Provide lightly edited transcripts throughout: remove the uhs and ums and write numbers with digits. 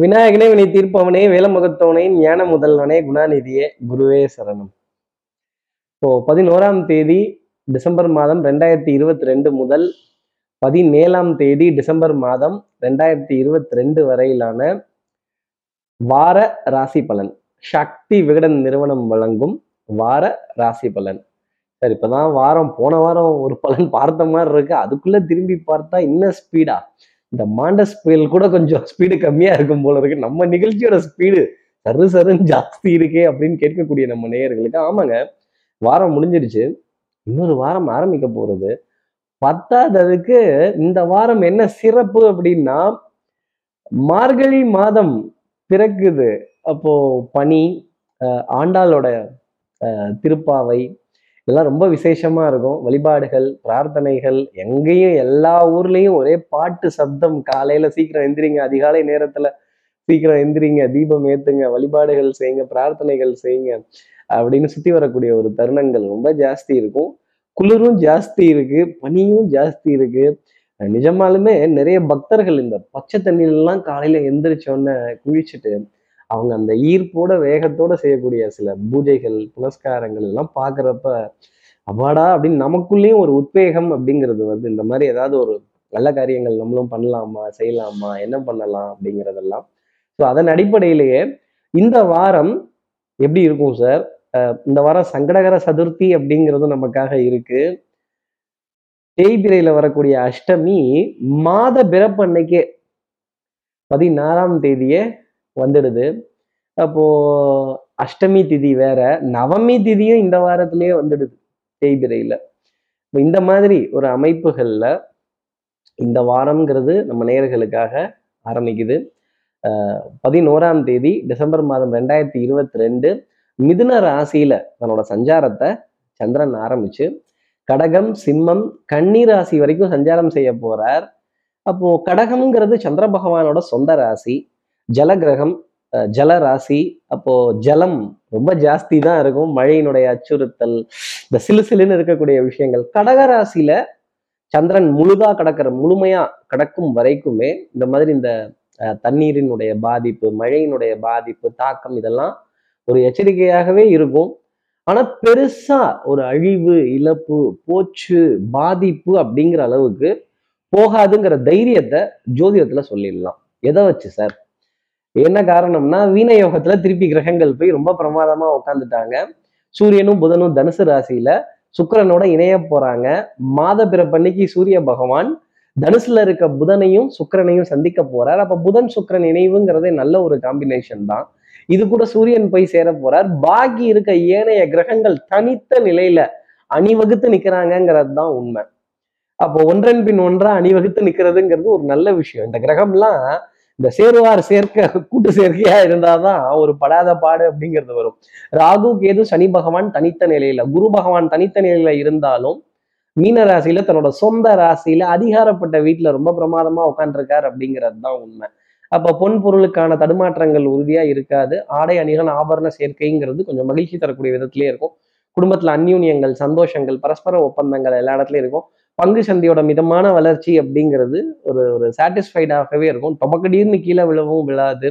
விநாயகனே வினை தீர்ப்பவனே வேலமுகத்தவனே ஞான முதல்வனே குணாநிதியே குருவே சரணம். இப்போ 11ஆம் தேதி டிசம்பர் மாதம் 2022 முதல் 17ஆம் தேதி டிசம்பர் மாதம் 2022 வரையிலான வார ராசி பலன் சக்தி விகடன் நிறுவனம் வழங்கும் வார ராசி பலன். சரி, இப்பதான் போன வாரம் ஒரு பலன் பார்த்த மாதிரி இருக்கு, அதுக்குள்ள திரும்பி பார்த்தா இன்னும் ஸ்பீடா இந்த மாண்டஸ் புயல் கூட கொஞ்சம் ஸ்பீடு கம்மியா இருக்கும் போல இருக்கு. நம்ம நிகழ்ச்சியோட ஸ்பீடு சருன்னு ஜாஸ்தி இருக்கே அப்படின்னு கேட்கக்கூடிய நம்ம நேயர்களுக்கு, ஆமாங்க, வாரம் முடிஞ்சிருச்சு, இன்னொரு வாரம் ஆரம்பிக்க போறது. பத்தாததுக்கு இந்த வாரம் என்ன சிறப்பு அப்படின்னா, மார்கழி மாதம் பிறக்குது. அப்போ பனி, ஆண்டாளோட திருப்பாவை இதெல்லாம் ரொம்ப விசேஷமா இருக்கும். வழிபாடுகள், பிரார்த்தனைகள், எங்கேயும் எல்லா ஊர்லேயும் ஒரே பாட்டு சப்தம். காலையில சீக்கிரம் எந்திரிங்க, அதிகாலை நேரத்துல சீக்கிரம் எந்திரிங்க, தீபம் ஏத்துங்க, வழிபாடுகள் செய்யுங்க, பிரார்த்தனைகள் செய்யுங்க அப்படின்னு சுத்தி வரக்கூடிய ஒரு தருணங்கள் ரொம்ப ஜாஸ்தி இருக்கும். குளிரும் ஜாஸ்தி இருக்கு, பனியும் ஜாஸ்தி இருக்கு. நிஜமாலுமே நிறைய பக்தர்கள் இந்த பச்சை தண்ணியிலாம் காலையில எந்திரிச்சோன்னு குளிச்சுட்டு அவங்க அந்த ஈர்ப்போட வேகத்தோட செய்யக்கூடிய சில பூஜைகள், புனஸ்காரங்கள் எல்லாம் பார்க்குறப்ப அப்பாடா அப்படின்னு நமக்குள்ளேயும் ஒரு உத்வேகம் அப்படிங்கிறது வந்து இந்த மாதிரி ஏதாவது ஒரு நல்ல காரியங்கள் நம்மளும் பண்ணலாமா, செய்யலாமா, என்ன பண்ணலாம் அப்படிங்கிறதெல்லாம். ஸோ அதன் அடிப்படையிலேயே இந்த வாரம் எப்படி இருக்கும் சார்? இந்த வாரம் சங்கடகர சதுர்த்தி அப்படிங்கிறதும் நமக்காக இருக்கு. தேய்பிரையில வரக்கூடிய அஷ்டமி மாத பிறப்பு அன்னைக்கே 14ஆம் தேதியே வந்துடுது. அப்போ அஷ்டமி திதி வேற, நவமி திதியும் இந்த வாரத்திலேயே வந்துடுது தேய்பிரையில. இந்த மாதிரி ஒரு அமைப்புகள்ல இந்த வாரம்ங்கிறது நம்ம நேயர்களுக்காக ஆரம்பிக்குது. 11ஆம் தேதி டிசம்பர் மாதம் 2022 மிதுன ராசியில தன்னோட சஞ்சாரத்தை சந்திரன் ஆரம்பிச்சு கடகம், சிம்மம், கன்னி ராசி வரைக்கும் சஞ்சாரம் செய்ய போறார். அப்போ கடகம்ங்கிறது சந்திர பகவானோட சொந்த ராசி, ஜலகிரகம், ஜலராசி. அப்போ ஜலம் ரொம்ப ஜாஸ்தி தான் இருக்கும், மழையினுடைய அச்சுறுத்தல், இந்த சிலுசிலுன்னு இருக்கக்கூடிய விஷயங்கள். கடகராசியில சந்திரன் முழுமையா கடக்கும் வரைக்குமே இந்த மாதிரி இந்த தண்ணீரினுடைய பாதிப்பு, மழையினுடைய பாதிப்பு, தாக்கம் இதெல்லாம் ஒரு எச்சரிக்கையாகவே இருக்கும். ஆனா பெருசா ஒரு அழிவு, இழப்பு, போச்சு, பாதிப்பு அப்படிங்கிற அளவுக்கு போகாதுங்கிற தைரியத்தை ஜோதிடத்துல சொல்லிடலாம். எதை வச்சு சார்? என்ன காரணம்னா, வீண யோகத்துல திருப்பி கிரகங்கள் போய் ரொம்ப பிரமாதமா உட்காந்துட்டாங்க. சூரியனும் புதனும் தனுசு ராசியில சுக்கிரனோட இணைய போறாங்க. மாத பிறப்பன்னைக்கு சூரிய பகவான் தனுசுல இருக்க புதனையும் சுக்கிரனையும் சந்திக்க போறார். அப்ப புதன் சுக்கிரன் இணைவுங்கிறதே நல்ல ஒரு காம்பினேஷன் தான். இது கூட சூரியன் போய் சேர போறார். பாக்கி இருக்க ஏனைய கிரகங்கள் தனித்த நிலையில அணிவகுத்து நிக்கிறாங்கிறது தான் உண்மை. அப்போ ஒன்றன் பின் ஒன்றா அணிவகுத்து நிக்கிறதுங்கிறது ஒரு நல்ல விஷயம். இந்த கிரகம்லாம் இந்த கூட்டு சேர்க்கையா இருந்தாதான் ஒரு படாத பாடு அப்படிங்கிறது வரும். ராகு, கேது, சனி பகவான் தனித்த நிலையில, குரு பகவான் தனித்த நிலையில இருந்தாலும் மீன ராசியில தன்னோட சொந்த ராசியில அதிகாரப்பட்ட வீட்டுல ரொம்ப பிரமாதமா உட்காந்துருக்காரு அப்படிங்கிறது தான் உண்மை. அப்ப பொன் பொருளுக்கான தடுமாற்றங்கள் உறுதியா இருக்காது. ஆடை, அணிகள், ஆபரண சேர்க்கைங்கிறது கொஞ்சம் மகிழ்ச்சி தரக்கூடிய விதத்திலேயே இருக்கும். குடும்பத்துல அந்யூன்யங்கள், சந்தோஷங்கள், பரஸ்பர ஒப்பந்தங்கள் எல்லா இடத்துலயும் இருக்கும். பங்கு சந்தையோட மிதமான வளர்ச்சி அப்படிங்கிறது ஒரு சாட்டிஸ்ஃபைடாகவே இருக்கும். டொபக்கடின்னு கீழே விழவும் விழாது.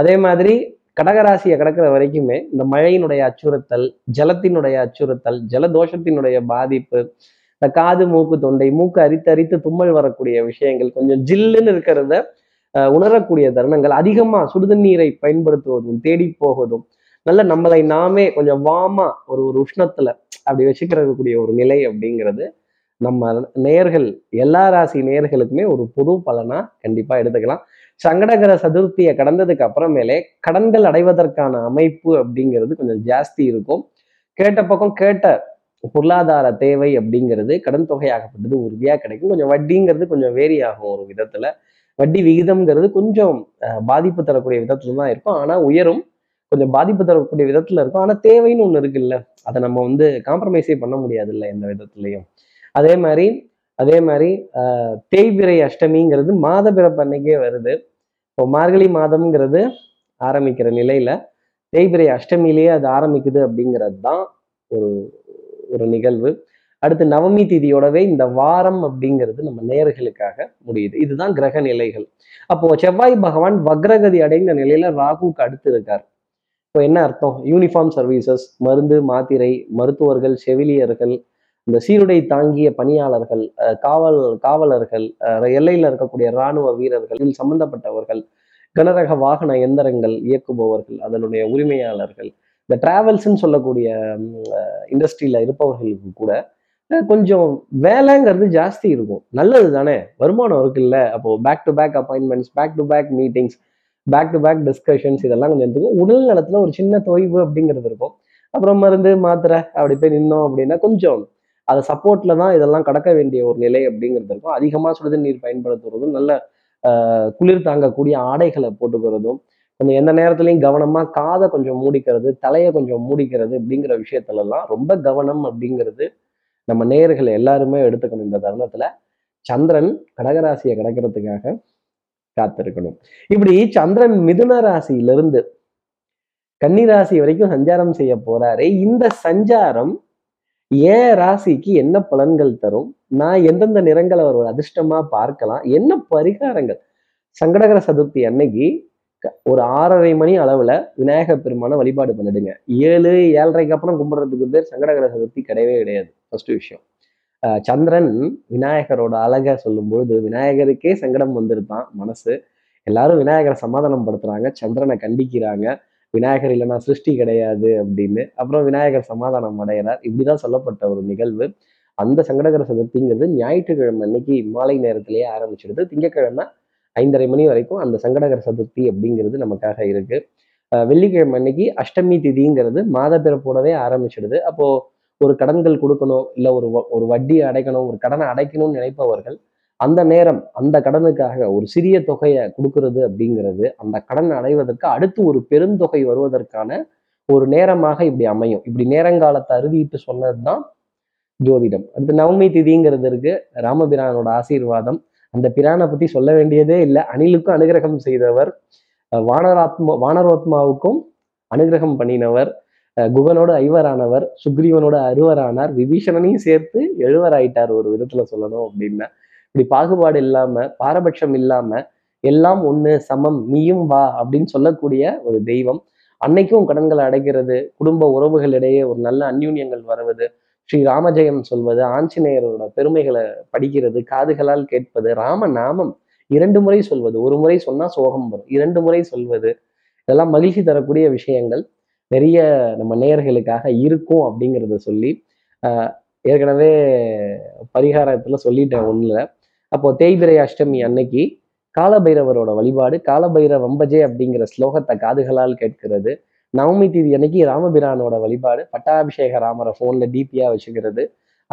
அதே மாதிரி கடகராசியை கடக்கிற வரைக்குமே இந்த மழையினுடைய அச்சுறுத்தல், ஜலத்தினுடைய அச்சுறுத்தல், ஜலதோஷத்தினுடைய பாதிப்பு, இந்த காது, மூக்கு, தொண்டை, மூக்கு அரித்து தும்மல் வரக்கூடிய விஷயங்கள், கொஞ்சம் ஜில்லுன்னு இருக்கிறத உணரக்கூடிய தருணங்கள். அதிகமாக சுடுதண்ணீரை பயன்படுத்துவதும் தேடி போவதும், நல்ல நம்மளை நாமே கொஞ்சம் வாமா ஒரு உஷ்ணத்துல அப்படி வச்சுக்கிறதுக்கூடிய ஒரு நிலை அப்படிங்கிறது நம்ம நேயர்கள், எல்லா ராசி நேயர்களுக்குமே ஒரு பொது பலனா கண்டிப்பா எடுத்துக்கலாம். சங்கடகர சதுர்த்தியை கடந்ததுக்கு அப்புறமேலே கடன்கள் அடைவதற்கான அமைப்பு அப்படிங்கிறது கொஞ்சம் ஜாஸ்தி இருக்கும். கேட்ட பக்கம் கேட்ட பொருளாதார தேவை அப்படிங்கிறது, கடன் தொகையாகப்பட்டது உறுதியா கிடைக்கும். கொஞ்சம் வட்டிங்கிறது கொஞ்சம் வேரி ஆகும். ஒரு விதத்துல வட்டி விகிதம்ங்கிறது கொஞ்சம் பாதிப்பு தரக்கூடிய விதத்துல தான் இருக்கும். ஆனா உயரும், கொஞ்சம் பாதிப்பு தரக்கூடிய விதத்துல இருக்கும். ஆனா தேவைன்னு ஒண்ணு இருக்குல்ல, அதை நம்ம வந்து காம்ப்ரமைஸே பண்ண முடியாது இல்லை எந்த விதத்துலையும். அதே மாதிரி தேய்பிரை அஷ்டமிங்கிறது மாத பிறப்பு அன்னைக்கே வருது. இப்போ மார்கழி மாதம்ங்கிறது ஆரம்பிக்கிற நிலையில தேய்பிரை அஷ்டமியிலேயே அது ஆரம்பிக்குது அப்படிங்கிறது தான் ஒரு நிகழ்வு. அடுத்து நவமி திதியோடவே இந்த வாரம் அப்படிங்கிறது நம்ம நேயர்களுக்காக முடியுது. இதுதான் கிரக நிலைகள். அப்போ செவ்வாய் பகவான் வக்ரகதி அடைந்த நிலையில ராகுக்கு அடுத்து இருக்கார். இப்போ என்ன அர்த்தம்? யூனிஃபார்ம் சர்வீசஸ், மருந்து மாத்திரை, மருத்துவர்கள், செவிலியர்கள், இந்த சீருடை தாங்கிய பணியாளர்கள், காவலர்கள், எல்லையில் இருக்கக்கூடிய இராணுவ வீரர்கள், இதில் சம்பந்தப்பட்டவர்கள், கனரக வாகன எந்திரங்கள் இயக்குபவர்கள், அதனுடைய உரிமையாளர்கள், இந்த டிராவல்ஸ்ன்னு சொல்லக்கூடிய இண்டஸ்ட்ரியில இருப்பவர்களுக்கு கூட கொஞ்சம் வேலைங்கிறது ஜாஸ்தி இருக்கும். நல்லது தானே, வருமானம் இருக்குல்ல. அப்போ back to back appointments, back to back meetings, back to back discussions, இதெல்லாம் கொஞ்சம் இருக்கும். உடல் நலத்துல ஒரு சின்ன தொய்வு அப்படிங்கிறது இருக்கும். அப்புறம் மருந்து மாத்திரை அப்படி போய் நின்னோம் அப்படின்னா கொஞ்சம் அதை சப்போர்ட்ல தான் இதெல்லாம் கடக்க வேண்டிய ஒரு நிலை அப்படிங்கிறது இருக்கும். அதிகமாக சுடு நீர் பயன்படுத்துறதும், நல்ல குளிர் தாங்கக்கூடிய ஆடைகளை போட்டுக்கிறதும், கொஞ்சம் எந்த நேரத்துலையும் கவனமாக காதை கொஞ்சம் மூடிக்கிறது, தலையை கொஞ்சம் மூடிக்கிறது அப்படிங்கிற விஷயத்துலலாம் ரொம்ப கவனம் அப்படிங்கிறது நம்ம நேயர்கள் எல்லாருமே எடுத்துக்கணும். இந்த தருணத்துல சந்திரன் கடகராசியை கடக்கிறதுக்காக காத்திருக்கணும். இப்படி சந்திரன் மிதுன ராசியிலிருந்து கன்னிராசி வரைக்கும் சஞ்சாரம் செய்ய போறாரு. இந்த சஞ்சாரம் ஏன் ராசிக்கு என்ன பலன்கள் தரும், நான் எந்தெந்த நிறங்களை ஒரு அதிர்ஷ்டமா பார்க்கலாம், என்ன பரிகாரங்கள், சங்கடகர சதுர்த்தி அன்னைக்கு ஒரு 6:30 மணி அளவுல விநாயகர் பெருமானை வழிபாடு பண்ணிடுங்க. 7, 7:30க்கு அப்புறம் கும்பிடுறதுக்கு பேர் சங்கடகர சதுர்த்தி கிடையவே கிடையாது. ஃபர்ஸ்ட் விஷயம், சந்திரன் விநாயகரோட அழகை சொல்லும் பொழுது விநாயகருக்கே சங்கடம் வந்திருப்பான் மனசு. எல்லாரும் விநாயகரை சமாதானம் படுத்துறாங்க, சந்திரனை கண்டிக்கிறாங்க, விநாயகர் இல்லைன்னா சிருஷ்டி கிடையாது அப்படின்னு. அப்புறம் விநாயகர் சமாதானம் அடைகிறார். இப்படிதான் சொல்லப்பட்ட ஒரு நிகழ்வு. அந்த சங்கடகர சதுர்த்திங்கிறது ஞாயிற்றுக்கிழமை அன்னைக்கு மாலை நேரத்திலேயே ஆரம்பிச்சிடுது. திங்கக்கிழமை 5:30 மணி வரைக்கும் அந்த சங்கடகர சதுர்த்தி அப்படிங்கிறது நமக்காக இருக்கு. வெள்ளிக்கிழமை அன்னைக்கு அஷ்டமி திதிங்கிறது மாத பிறப்போடவே ஆரம்பிச்சிடுது. அப்போ ஒரு கடன்கள் கொடுக்கணும், இல்லை ஒரு வட்டியை அடைக்கணும், ஒரு கடனை அடைக்கணும்னு நினைப்பவர்கள் அந்த நேரம் அந்த கடனுக்காக ஒரு சிறிய தொகையை கொடுக்கறது அப்படிங்கிறது அந்த கடன் அடைவதற்கு அடுத்து ஒரு பெருந்தொகை வருவதற்கான ஒரு நேரமாக இப்படி அமையும். இப்படி நேரங்காலத்தை அறுதிட்டு சொன்னதுதான் ஜோதிடம். அடுத்து நவமி திதிங்கிறது இருக்கு. ராமபிரானோட ஆசீர்வாதம், அந்த பிரானை பத்தி சொல்ல வேண்டியதே இல்லை. அணிலுக்கும் அனுகிரகம் செய்தவர், வானரோத்மாவுக்கும் அனுகிரகம் பண்ணினவர், குகனோட ஐவரானவர், சுக்ரீவனோட அறுவரானார், விபீஷணனையும் சேர்த்து 70 ஆயிட்டார் ஒரு விதத்துல சொல்லணும் அப்படின்னா. இப்படி பாகுபாடு இல்லாம, பாரபட்சம் இல்லாம, எல்லாம் ஒண்ணு சமம், நீயும் வா அப்படின்னு சொல்லக்கூடிய ஒரு தெய்வம். அன்னைக்கும் கடன்களை அடைக்கிறது, குடும்ப உறவுகளிடையே ஒரு நல்ல அந்யூன்யங்கள் வருவது, ஸ்ரீ ராமஜெயம் சொல்வது, ஆஞ்சநேயரோட பெருமைகளை படிக்கிறது, காதுகளால் கேட்பது, ராமநாமம் 2 முறை சொல்வது, 1 முறை சொன்னா சோகம் வரும், 2 முறை சொல்வது, இதெல்லாம் மகிழ்ச்சி தரக்கூடிய விஷயங்கள் நிறைய நம்ம நேயர்களுக்காக இருக்கும் அப்படிங்கிறத சொல்லி ஏற்கனவே பரிகாரத்துல சொல்லிட்டேன் ஒண்ணுல. அப்போ தேய்பிரை அஷ்டமி அன்னைக்கு காலபைரவரோட வழிபாடு, காலபைர வம்பஜே அப்படிங்கிற ஸ்லோகத்தை காதுகளால் கேட்கிறது. நவமி தீதி அன்னைக்கு ராமபிரானோட வழிபாடு, பட்டாபிஷேக ராமரை ஃபோன்ல டிபியா வச்சுக்கிறது,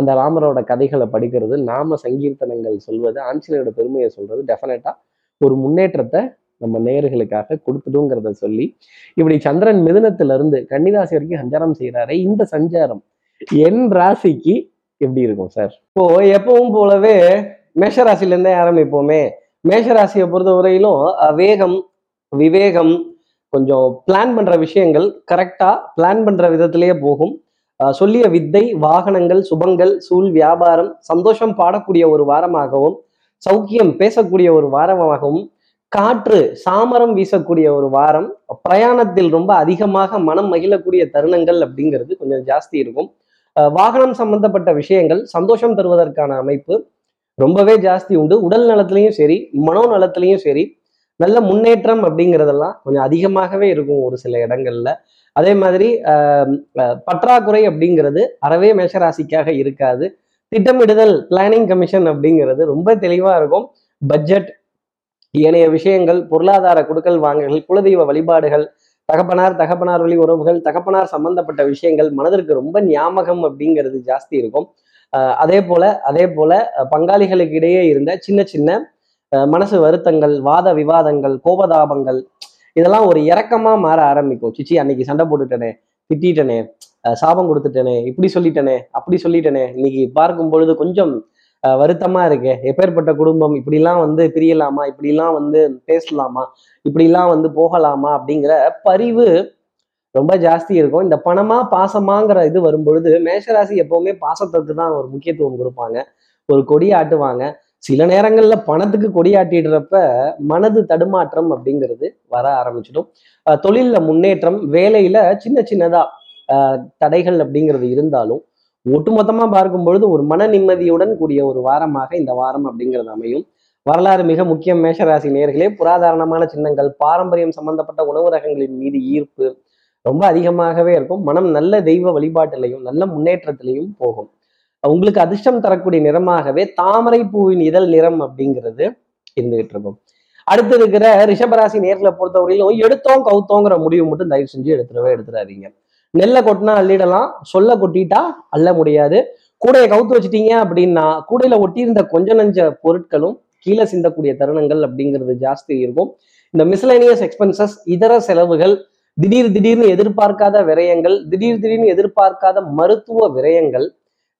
அந்த ராமரோட கதைகளை படிக்கிறது, நாம சங்கீர்த்தனங்கள் சொல்வது, ஆஞ்சநேயோட பெருமையை சொல்றது, டெஃபினட்டா ஒரு முன்னேற்றத்தை நம்ம நேயர்களுக்காக கொடுத்துடுங்கிறத சொல்லி இப்படி சந்திரன் மிதுனத்திலிருந்து கன்னிராசி வரைக்கும் சஞ்சாரம் செய்யறாரு. இந்த சஞ்சாரம் என் ராசிக்கு எப்படி இருக்கும் சார்? இப்போ எப்பவும் போலவே மேஷராசில இருந்தே ஆரம்பிப்போமே. மேஷராசியை பொறுத்த வரையிலும் வேகம், விவேகம், கொஞ்சம் பிளான் பண்ற விஷயங்கள் கரெக்டா பிளான் பண்ற விதத்திலேயே போகும். சொல்லிய வித்தை, வாகனங்கள், சுபங்கள், சூழ், வியாபாரம், சந்தோஷம் பாடக்கூடிய ஒரு வாரமாகவும், சௌக்கியம் பேசக்கூடிய ஒரு வாரமாகவும், காற்று சாமரம் வீசக்கூடிய ஒரு வாரம், பிரயாணத்தில் ரொம்ப அதிகமாக மனம் மகிழக்கூடிய தருணங்கள் அப்படிங்கிறது கொஞ்சம் ஜாஸ்தி இருக்கும். வாகனம் சம்பந்தப்பட்ட விஷயங்கள் சந்தோஷம் தருவதற்கான அமைப்பு ரொம்பவே ஜாஸ்தி உண்டு. உடல் நலத்திலையும் சரி, மனோ நலத்திலையும் சரி, நல்ல முன்னேற்றம் அப்படிங்கிறதெல்லாம் கொஞ்சம் அதிகமாகவே இருக்கும் ஒரு சில இடங்கள்ல. அதே மாதிரி பற்றாக்குறை அப்படிங்கிறது அறவே மேஷராசிக்காக இருக்காது. திட்டமிடுதல், பிளானிங் கமிஷன் அப்படிங்கிறது ரொம்ப தெளிவா இருக்கும். பட்ஜெட், ஏனைய விஷயங்கள், பொருளாதார கொடுக்கல் வாங்கல்கள், குலதெய்வ வழிபாடுகள், தகப்பனார் வழி உறவுகள், தகப்பனார் சம்பந்தப்பட்ட விஷயங்கள் மனதிற்கு ரொம்ப ஞாபகம் அப்படிங்கிறது ஜாஸ்தி இருக்கும். அதே போல பங்காளிகளுக்கு இடையே இருந்த சின்ன சின்ன மனசு வருத்தங்கள், வாத விவாதங்கள், கோபதாபங்கள், இதெல்லாம் ஒரு இறக்கமா மாற ஆரம்பிக்கும். சிச்சி அன்னைக்கு சண்டை போட்டுட்டனே, திட்டனே, சாபம் கொடுத்துட்டனே, இப்படி சொல்லிட்டனே, அப்படி சொல்லிட்டனே, இன்னைக்கு பார்க்கும் பொழுது கொஞ்சம் வருத்தமா இருக்கே, எப்பேற்பட்ட குடும்பம், இப்படிலாம் வந்து பிரியலாமா, இப்படிலாம் வந்து பேசலாமா, இப்படிலாம் வந்து போகலாமா அப்படிங்கிற பரிவு ரொம்ப ஜாஸ்தி இருக்கும். இந்த பணமா பாசமாங்கிற இது வரும்பொழுது மேஷராசி எப்பவுமே பாசத்துக்கு தான் ஒரு முக்கியத்துவம் கொடுப்பாங்க, ஒரு கொடியாட்டுவாங்க. சில நேரங்கள்ல பணத்துக்கு கொடியாட்டிடுறப்ப மனது தடுமாற்றம் அப்படிங்கிறது வர ஆரம்பிச்சிடும். தொழில்ல முன்னேற்றம், வேலையில சின்ன சின்னதா தடைகள் அப்படிங்கிறது இருந்தாலும் ஒட்டுமொத்தமா பார்க்கும் பொழுது ஒரு மன நிம்மதியுடன் கூடிய ஒரு வாரமாக இந்த வாரம் அப்படிங்கிறது அமையும். வரலாறு மிக முக்கியம் மேஷராசி நேயர்களே. புராதாரணமான சின்னங்கள், பாரம்பரியம் சம்பந்தப்பட்ட உணவு ரகங்களின் மீது ஈர்ப்பு ரொம்ப அதிகமாகவே இருக்கும். மனம் நல்ல தெய்வ வழிபாட்டிலையும் நல்ல முன்னேற்றத்திலையும் போகும். உங்களுக்கு அதிர்ஷ்டம் தரக்கூடிய நிறமாகவே தாமரை பூவின் இதழ் நிறம் அப்படிங்கிறது இருந்துகிட்டு இருக்கும். அடுத்து இருக்கிற ரிஷபராசி நேர்களை பொறுத்தவரையிலும் எடுத்தோம் கவுத்தோங்கிற முடிவு மட்டும் தயவு செஞ்சு எடுத்துடாதீங்க. நெல்லை கொட்டினா அள்ளிடலாம், சொல்ல கொட்டிட்டா அள்ள முடியாது. கூடையை கவுத்து வச்சுட்டீங்க அப்படின்னா கூடையில ஒட்டியிருந்த கொஞ்ச நஞ்ச பொருட்களும் கீழே சிந்தக்கூடிய தருணங்கள் அப்படிங்கிறது ஜாஸ்தி இருக்கும். இந்த மிஸ்லேனியஸ் எக்ஸ்பென்சஸ், இதர செலவுகள், திடீர்னு எதிர்பார்க்காத விரயங்கள், திடீர்னு எதிர்பார்க்காத மருத்துவ விரயங்கள்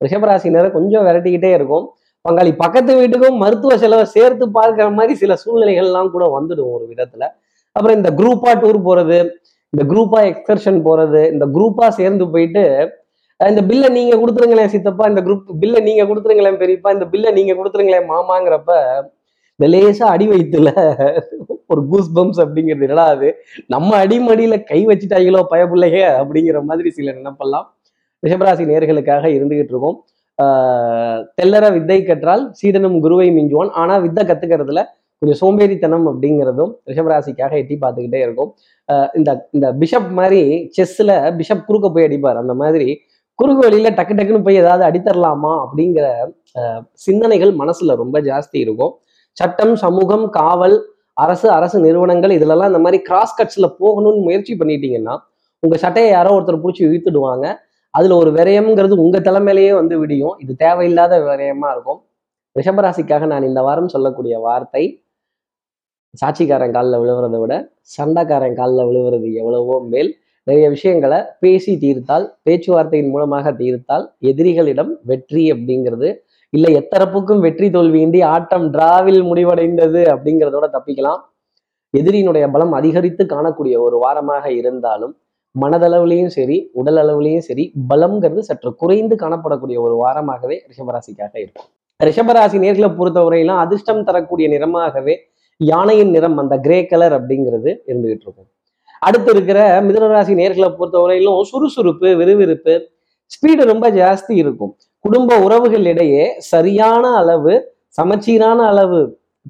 ரிஷபராசினரை கொஞ்சம் விரட்டிக்கிட்டே இருக்கும். பங்காளி பக்கத்து வீட்டுக்கும் மருத்துவ செலவை சேர்த்து பார்க்குற மாதிரி சில சூழ்நிலைகள்லாம் கூட வந்துடும் ஒரு விதத்துல. அப்புறம் இந்த குரூப்பா டூர் போறது, இந்த குரூப்பா எக்ஸ்கர்ஷன் போறது, இந்த குரூப்பா சேர்ந்து போயிட்டு இந்த பில்லை நீங்க கொடுத்துருங்களேன் சித்தப்பா, இந்த குரூப் பில்லை நீங்க கொடுத்துருங்களேன் பெரியப்பா, இந்த பில்லை நீங்க கொடுத்துருங்களேன் மாமாங்கிறப்ப இந்த லேசா அடி வைத்துல ஒரு கூஸ் பம்ப்ஸ் அப்படிங்கிறது இல்லாது நம்ம அடிமடியில கை வச்சுட்டாங்களோ பயப்பிள்ளைய அப்படிங்கிற மாதிரி சில நினைப்பெல்லாம் ரிஷபராசி நேர்களுக்காக இருந்துகிட்டு இருக்கும். தெல்லற வித்தை கற்றால் சீடனும் குருவை மிஞ்சுவான். ஆனா வித்தை கத்துக்கிறதுல கொஞ்சம் சோம்பேறித்தனம் அப்படிங்கிறதும் ரிஷபராசிக்காக எட்டி பார்த்துக்கிட்டே இருக்கும். இந்த பிஷப் மாதிரி செஸ்ல பிஷப் குறுக்க போய் அடிப்பார், அந்த மாதிரி குறுக்கு வழியில டக்கு டக்குன்னு போய் ஏதாவது அடித்தரலாமா அப்படிங்கிற சிந்தனைகள் மனசுல ரொம்ப ஜாஸ்தி இருக்கும். சட்டம், சமூகம், காவல், அரசு நிறுவனங்கள் இதுலலாம் இந்த மாதிரி கிராஸ் கட்ஸ்ல போகணும்னு முயற்சி பண்ணிட்டீங்கன்னா உங்க சட்டையை யாரோ ஒருத்தர் பிடிச்சி இழுத்துடுவாங்க. அதுல ஒரு விரயம்ங்கிறது உங்க தலைமையிலேயே வந்து விடியும். இது தேவையில்லாத விரயமா இருக்கும். ரிஷபராசிக்காக நான் இந்த வாரம் சொல்லக்கூடிய வார்த்தை, சாட்சிக்காரன் காலில் விழுவுறதை விட சண்டைக்காரன் காலில் விழுவுறது எவ்வளவோ மேல். நிறைய விஷயங்களை பேசி தீர்த்தால், பேச்சுவார்த்தையின் மூலமாக தீர்த்தால் எதிரிகளிடம் வெற்றி அப்படிங்கிறது இல்லை, எத்தரப்புக்கும் வெற்றி தோல்வியின்றி ஆட்டம் டிராவில் முடிவடைந்தது அப்படிங்கிறதோட தப்பிக்கலாம். எதிரியினுடைய பலம் அதிகரித்து காணக்கூடிய ஒரு வாரமாக இருந்தாலும் மனதளவுலையும் சரி உடல் அளவுலையும் சரி பலம்ங்கிறது சற்று குறைந்து காணப்படக்கூடிய ஒரு வாரமாகவே ரிஷபராசிக்காக இருக்கும். ரிஷபராசி நேர்களை பொறுத்தவரையெல்லாம் அதிர்ஷ்டம் தரக்கூடிய நிறமாகவே யானையின் நிறம், அந்த கிரே கலர் அப்படிங்கிறது இருந்துகிட்டு இருக்கும். அடுத்து இருக்கிற மிதுனராசி நேர்களை பொறுத்தவரையிலும் சுறுசுறுப்பு, விறுவிறுப்பு, ஸ்பீடு ரொம்ப ஜாஸ்தி இருக்கும். குடும்ப உறவுகளிடையே சரியான அளவு, சமச்சீரான அளவு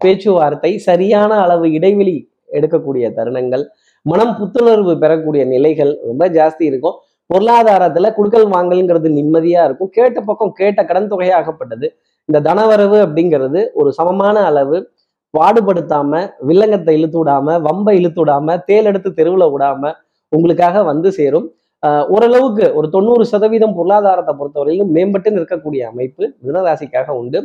பேச்சுவார்த்தை, சரியான அளவு இடைவெளி எடுக்கக்கூடிய தருணங்கள், மனம் புத்துணர்வு பெறக்கூடிய நிலைகள் ரொம்ப ஜாஸ்தி இருக்கும். பொருளாதாரத்துல குடுக்கல் வாங்கல்ங்கிறது நிம்மதியா இருக்கும். கேட்ட பக்கம் கேட்ட கடன் தொகையாகப்பட்டது. இந்த தனவரவு அப்படிங்கிறது ஒரு சமமான அளவு, பாடுபடுத்தாம, வில்லங்கத்தை இழுத்து விடாம, வம்பை இழுத்து விடாம, தேல் எடுத்து தெருவுல விடாம உங்களுக்காக வந்து சேரும். ஓரளவுக்கு ஒரு 90% பொருளாதாரத்தை பொறுத்தவரையிலும் மேம்பட்டு நிற்கக்கூடிய அமைப்பு மிதுனராசிக்காக உண்டு.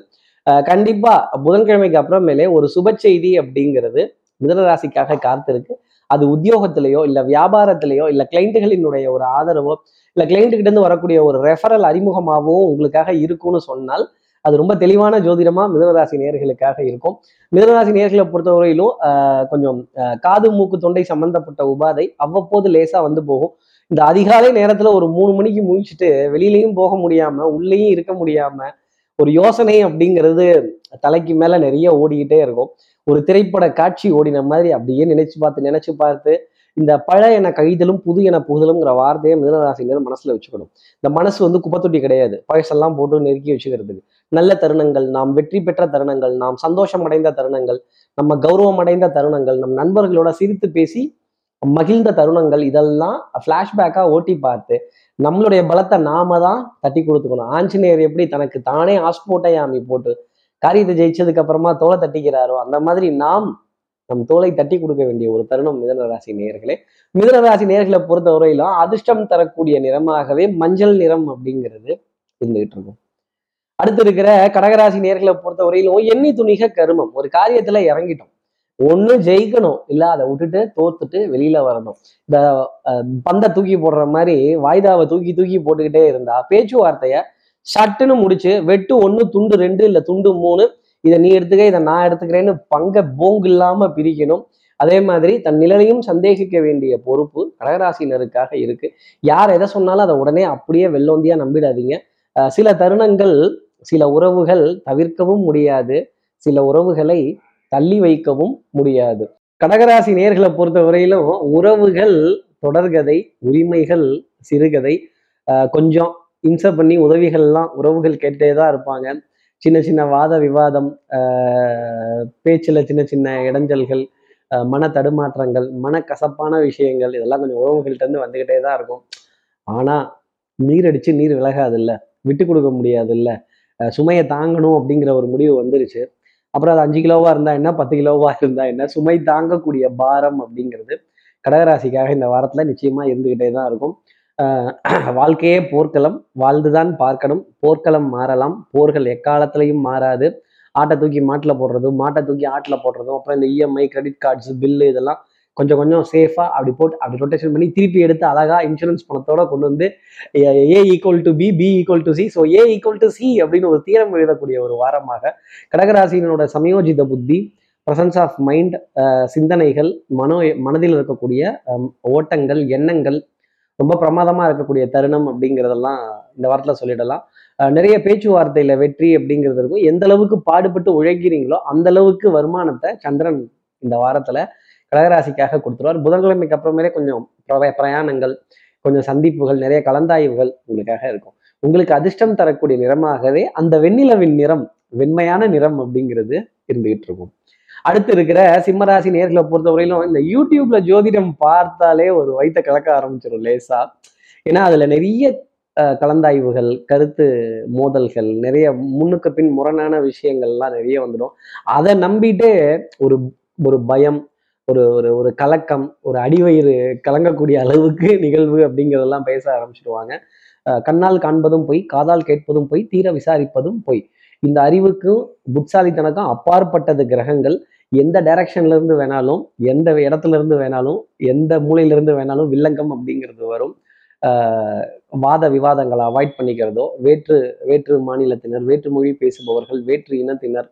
கண்டிப்பா புதன்கிழமைக்கு அப்புறமேலே ஒரு சுப செய்தி அப்படிங்கிறது மிதுனராசிக்காக காத்திருக்கு. அது உத்தியோகத்திலேயோ இல்லை வியாபாரத்திலேயோ இல்லை கிளைண்ட்டுகளினுடைய ஒரு ஆதரவோ இல்லை கிளைண்ட்டுக்கிட்ட இருந்து வரக்கூடிய ஒரு ரெஃபரல் அறிமுகமாகவோ உங்களுக்காக இருக்கும்னு சொன்னால் அது ரொம்ப தெளிவான ஜோதிடமா மிதுனராசி நேயர்களுக்காக இருக்கும். மிதுனராசி நேயர்களை பொறுத்தவரையிலும் கொஞ்சம் காது மூக்கு தொண்டை சம்பந்தப்பட்ட உபாதை அவ்வப்போது லேசா வந்து போகும். இந்த அதிகாலை நேரத்துல ஒரு 3 மணிக்கு முடிச்சுட்டு வெளியிலையும் போக முடியாம உள்ளேயும் இருக்க முடியாம ஒரு யோசனை அப்படிங்கிறது தலைக்கு மேல நிறைய ஓடிக்கிட்டே இருக்கும். ஒரு திரைப்பட காட்சி ஓடின மாதிரி அப்படியே நினைச்சு பார்த்து இந்த பழைய என கழிதலும் புது என புகுதலும்ங்கிற வார்த்தையை மிதுனராசினர் மனசுல வச்சுக்கணும். இந்த மனசு வந்து குப்பத்தொட்டி கிடையாது, பழசெல்லாம் போட்டு நெருக்கி வச்சுக்கிறதுக்கு. நல்ல தருணங்கள், நாம் வெற்றி பெற்ற தருணங்கள், நாம் சந்தோஷம் அடைந்த தருணங்கள், நம்ம கௌரவம் அடைந்த தருணங்கள், நம் நண்பர்களோட சிரித்து பேசி மகிழ்ந்த தருணங்கள் இதெல்லாம் ஃப்ளாஷ்பேக்கா ஓட்டி பார்த்து நம்மளுடைய பலத்தை நாம தான் தட்டி கொடுத்துக்கணும். ஆஞ்சநேயர் எப்படி தனக்கு தானே ஆஸ்போட்டையாமி போட்டு காரியத்தை ஜெயிச்சதுக்கு அப்புறமா தோலை தட்டிக்கிறாரோ அந்த மாதிரி நாம் நம் தோலை தட்டி கொடுக்க வேண்டிய ஒரு தருணம் மிதுனராசி நேயர்களே. மிதுனராசி நேயர்களை பொறுத்தவரையிலும் அதிர்ஷ்டம் தரக்கூடிய நிறமாகவே மஞ்சள் நிறம் அப்படிங்கிறது இருந்துகிட்டு இருக்கும். அடுத்து இருக்கிற கடகராசி நேயர்களை பொறுத்தவரையிலும் எண்ணி துணிக கருமம். ஒரு காரியத்துல இறங்கிட்டோம், ஒண்ணு ஜெயிக்கணும் இல்ல அதை விட்டுட்டு தோத்துட்டு வெளியில வரணும். இந்த பந்தை தூக்கி போடுற மாதிரி வாய்தாவை தூக்கி போட்டுக்கிட்டே இருந்தா பேச்சுவார்த்தைய சட்டுன்னு முடிச்சு வெட்டு 1 துண்டு 2 இல்ல துண்டு 3 இதை நீ எடுத்துக்க இதை நான் எடுத்துக்கிறேன்னு பங்க போங்கு இல்லாம பிரிக்கணும். அதே மாதிரி தன் நிலையையும் சந்தேகிக்க வேண்டிய பொறுப்பு கடகராசினருக்காக இருக்கு. யார் எதை சொன்னாலும் அதை உடனே அப்படியே வெள்ளோந்தியா நம்பிடாதீங்க. சில தருணங்கள் சில உறவுகள் தவிர்க்கவும் முடியாது, சில உறவுகளை தள்ளி வைக்கவும் முடியாது. கடகராசி நேர்களை பொறுத்த வரையிலும் உறவுகள் தொடர்கதை, உரிமைகள் சிறுகதை, கொஞ்சம் இம்சை பண்ணி உதவிகள்லாம் உறவுகள் கேட்டே தான் இருப்பாங்க. சின்ன சின்ன வாத விவாதம், பேச்சில் சின்ன சின்ன இடைஞ்சல்கள், மன தடுமாற்றங்கள், மனக்கசப்பான விஷயங்கள், இதெல்லாம் கொஞ்சம் உறவுகள்கிட்டருந்து வந்துக்கிட்டே தான் இருக்கும். ஆனால் நீர் அடித்து நீர் விலகாதில்ல, விட்டு கொடுக்க முடியாதில்ல, சுமையை தாங்கணும் அப்படிங்கிற ஒரு முடிவு வந்துருச்சு. அப்புறம் அது 5 கிலோவாக இருந்தால் என்ன, 10 கிலோவாக இருந்தால் என்ன, சுமை தாங்கக்கூடிய பாரம் அப்படிங்கிறது கடகராசிக்காக இந்த வாரத்தில் நிச்சயமாக இருந்துக்கிட்டே தான் இருக்கும். வாழ்க்கையே போர்க்களம், வாழ்ந்துதான் பார்க்கணும். போர்க்களம் மாறலாம், போர்கள் எக்காலத்திலையும் மாறாது. ஆட்டை தூக்கி மாட்டில் போடுறதும், மாட்டை தூக்கி ஆட்டில் போடுறதும், அப்புறம் இந்த இஎம்ஐ, கிரெடிட் கார்ட்ஸ், பில்லு, இதெல்லாம் கொஞ்சம் கொஞ்சம் சேஃபாக அப்படி போட்டு அப்படி ரொட்டேஷன் பண்ணி திருப்பி எடுத்து அழகாக இன்சூரன்ஸ் பணத்தோட கொண்டு வந்து A = B, B = C, so A = C அப்படின்னு ஒரு தீரம் எழுதக்கூடிய ஒரு வாரமாக கடகராசியினோட சமயோஜித புத்தி, பிரசன்ஸ் ஆஃப் மைண்ட், சிந்தனைகள், மனதில் இருக்கக்கூடிய ஓட்டங்கள், எண்ணங்கள் ரொம்ப பிரமாதமாக இருக்கக்கூடிய தருணம் அப்படிங்கிறதெல்லாம் இந்த வாரத்தில் சொல்லிடலாம். நிறைய பேச்சுவார்த்தையில் வெற்றி அப்படிங்கிறது இருக்கும். எந்த அளவுக்கு பாடுபட்டு உழைக்கிறீங்களோ அந்த அளவுக்கு வருமானத்தை சந்திரன் இந்த வாரத்தில் கடகராசிக்காக கொடுத்துருவார். புதன்கிழமைக்கு அப்புறமேலே கொஞ்சம் பிரயாணங்கள், கொஞ்சம் சந்திப்புகள், நிறைய கலந்தாய்வுகள் உங்களுக்காக இருக்கும். உங்களுக்கு அதிர்ஷ்டம் தரக்கூடிய நிறமாகவே அந்த வெண்ணிலவின் நிறம், வெண்மையான நிறம் அப்படிங்கிறது இருந்துகிட்டு இருக்கும். அடுத்து இருக்கிற சிம்மராசி நேர்களை பொறுத்தவரையிலும் இந்த யூடியூப்ல ஜோதிடம் பார்த்தாலே ஒரு வயிற்ற கலக்க ஆரம்பிச்சிடும் லேசா. ஏன்னா அதுல நிறைய கலந்தாய்வுகள், கருத்து மோதல்கள், நிறைய முன்னுக்கு பின் முரணான விஷயங்கள்லாம் நிறைய வந்துடும். அதை நம்பிட்டு ஒரு ஒரு பயம், ஒரு ஒரு ஒரு கலக்கம், ஒரு அடிவயிறு கலங்கக்கூடிய அளவுக்கு நிகழ்வு அப்படிங்கிறதெல்லாம் பேச ஆரம்பிச்சிடுவாங்க. கண்ணால் காண்பதும் போய், காதால் கேட்பதும் போய், தீர விசாரிப்பதும் போய். இந்த அறிவுக்கும் புட்சாலித்தனக்கும் அப்பாற்பட்டது கிரகங்கள். எந்த டைரக்ஷன்ல இருந்து வேணாலும், எந்த இடத்துல இருந்து வேணாலும், எந்த மூலையிலிருந்து வேணாலும் வில்லங்கம் அப்படிங்கிறது வரும். வாத விவாதங்களை அவாய்ட் பண்ணிக்கிறதோ, வேற்று மாநிலத்தினர், வேற்று மொழி பேசுபவர்கள், வேற்று இனத்தினர்,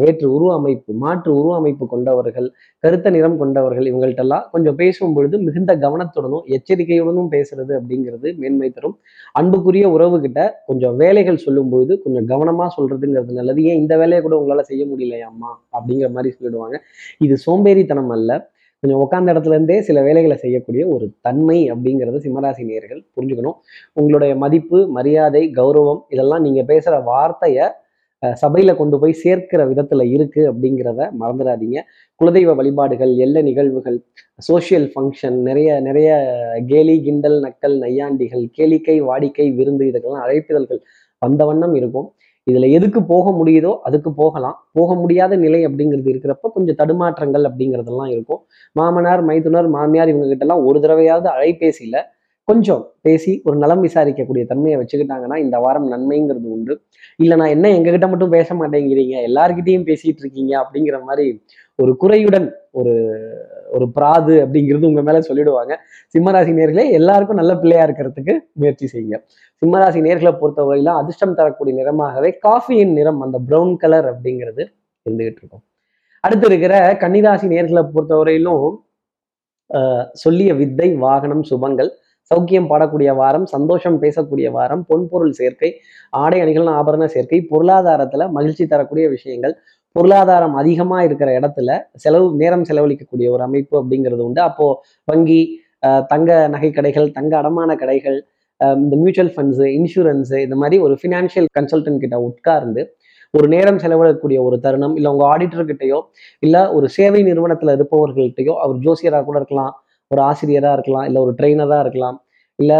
வேற்று உருவ அமைப்பு, மாற்று உருவ அமைப்பு கொண்டவர்கள், கருத்த நிறம் கொண்டவர்கள், இவங்கள்ட்டெல்லாம் கொஞ்சம் பேசும் பொழுது மிகுந்த கவனத்துடனும் எச்சரிக்கையுடனும் பேசுறது அப்படிங்கிறது மேன்மை தரும். அன்புக்குரிய உறவுகிட்ட கொஞ்சம் வேலைகள் சொல்லும் பொழுது கொஞ்சம் கவனமா சொல்றதுங்கிறது நல்லது. ஏன் இந்த வேலையை கூட உங்களால செய்ய முடியலையாம்மா அப்படிங்கிற மாதிரி சொல்லிடுவாங்க. இது சோம்பேறித்தனம் அல்ல, கொஞ்சம் உட்கார்ந்த இடத்துல இருந்தே சில வேலைகளை செய்யக்கூடிய ஒரு தன்மை அப்படிங்கிறத சிம்மராசி நேயர்கள் புரிஞ்சுக்கணும். உங்களுடைய மதிப்பு, மரியாதை, கௌரவம், இதெல்லாம் நீங்க பேசுற வார்த்தையை சபையில கொண்டு போய் சேர்க்கிற விதத்துல இருக்கு அப்படிங்கிறத மறந்துடாதீங்க. குலதெய்வ வழிபாடுகள், எல்ல நிகழ்வுகள், சோசியல் ஃபங்க்ஷன், நிறைய நிறைய கேலி, கிண்டல், நக்கல், நையாண்டிகள், கேளிக்கை, வாடிக்கை, விருந்து, இதுக்கெல்லாம் அழைப்புதல்கள் வந்த வண்ணம் இருக்கும். இதுல எதுக்கு போக முடியுதோ அதுக்கு போகலாம். போக முடியாத நிலை அப்படிங்கிறது இருக்கிறப்ப கொஞ்சம் தடுமாற்றங்கள் அப்படிங்கிறதெல்லாம் இருக்கும். மாமனார், மைத்துனர், மாமியார், இவங்க கிட்ட எல்லாம் ஒரு தடவையாவது அழைப்பேசியில கொஞ்சம் பேசி ஒரு நலம் விசாரிக்கக்கூடிய தன்மையை வச்சுக்கிட்டாங்கன்னா இந்த வாரம் நன்மைங்கிறது உண்டு. இல்லைனா என்ன எங்ககிட்ட மட்டும் பேச மாட்டேங்கிறீங்க, எல்லார்கிட்டையும் பேசிட்டு இருக்கீங்க அப்படிங்கிற மாதிரி ஒரு குறையுடன் ஒரு ஒரு பிராது அப்படிங்கிறது உங்க மேல சொல்லிடுவாங்க. சிம்மராசி நேர்களே எல்லாருக்கும் நல்ல பிள்ளையா இருக்கிறதுக்கு முயற்சி செய்யுங்க. சிம்மராசி நேர்களை பொறுத்தவரையில அதிர்ஷ்டம் தரக்கூடிய நிறமாகவே காஃபியின் நிறம், அந்த ப்ரௌன் கலர் அப்படிங்கிறது இருந்துகிட்டு இருக்கும். அடுத்து இருக்கிற கன்னிராசி நேர்களை பொறுத்தவரையிலும் சொல்லிய வித்தை, வாகனம், சுபங்கள், சௌக்கியம் பாடக்கூடிய வாரம், சந்தோஷம் பேசக்கூடிய வாரம், பொன்பொருள் சேர்க்கை, ஆடை அணிகள், ஆபரண சேர்க்கை, பொருளாதாரத்துல மகிழ்ச்சி தரக்கூடிய விஷயங்கள், பொருளாதாரம் அதிகமா இருக்கிற இடத்துல நேரம் செலவழிக்கக்கூடிய ஒரு அமைப்பு அப்படிங்கிறது உண்டு. அப்போ வங்கி, தங்க நகை கடைகள், தங்க அடமான கடைகள், இந்த மியூச்சுவல் ஃபண்ட்ஸு, இன்சூரன்ஸு, இந்த மாதிரி ஒரு ஃபினான்ஷியல் கன்சல்டன்ட் கிட்ட உட்கார்ந்து ஒரு நேரம் செலவிடக்கூடிய ஒரு தருணம். இல்லை உங்க ஆடிட்டர்கிட்டையோ, இல்லை ஒரு சேவை நிறுவனத்துல இருப்பவர்கள்ட்டையோ, அவர் ஜோசியராக கூட இருக்கலாம், ஒரு ஆசிரியராக இருக்கலாம், இல்லை ஒரு ட்ரெயினராக இருக்கலாம், இல்லை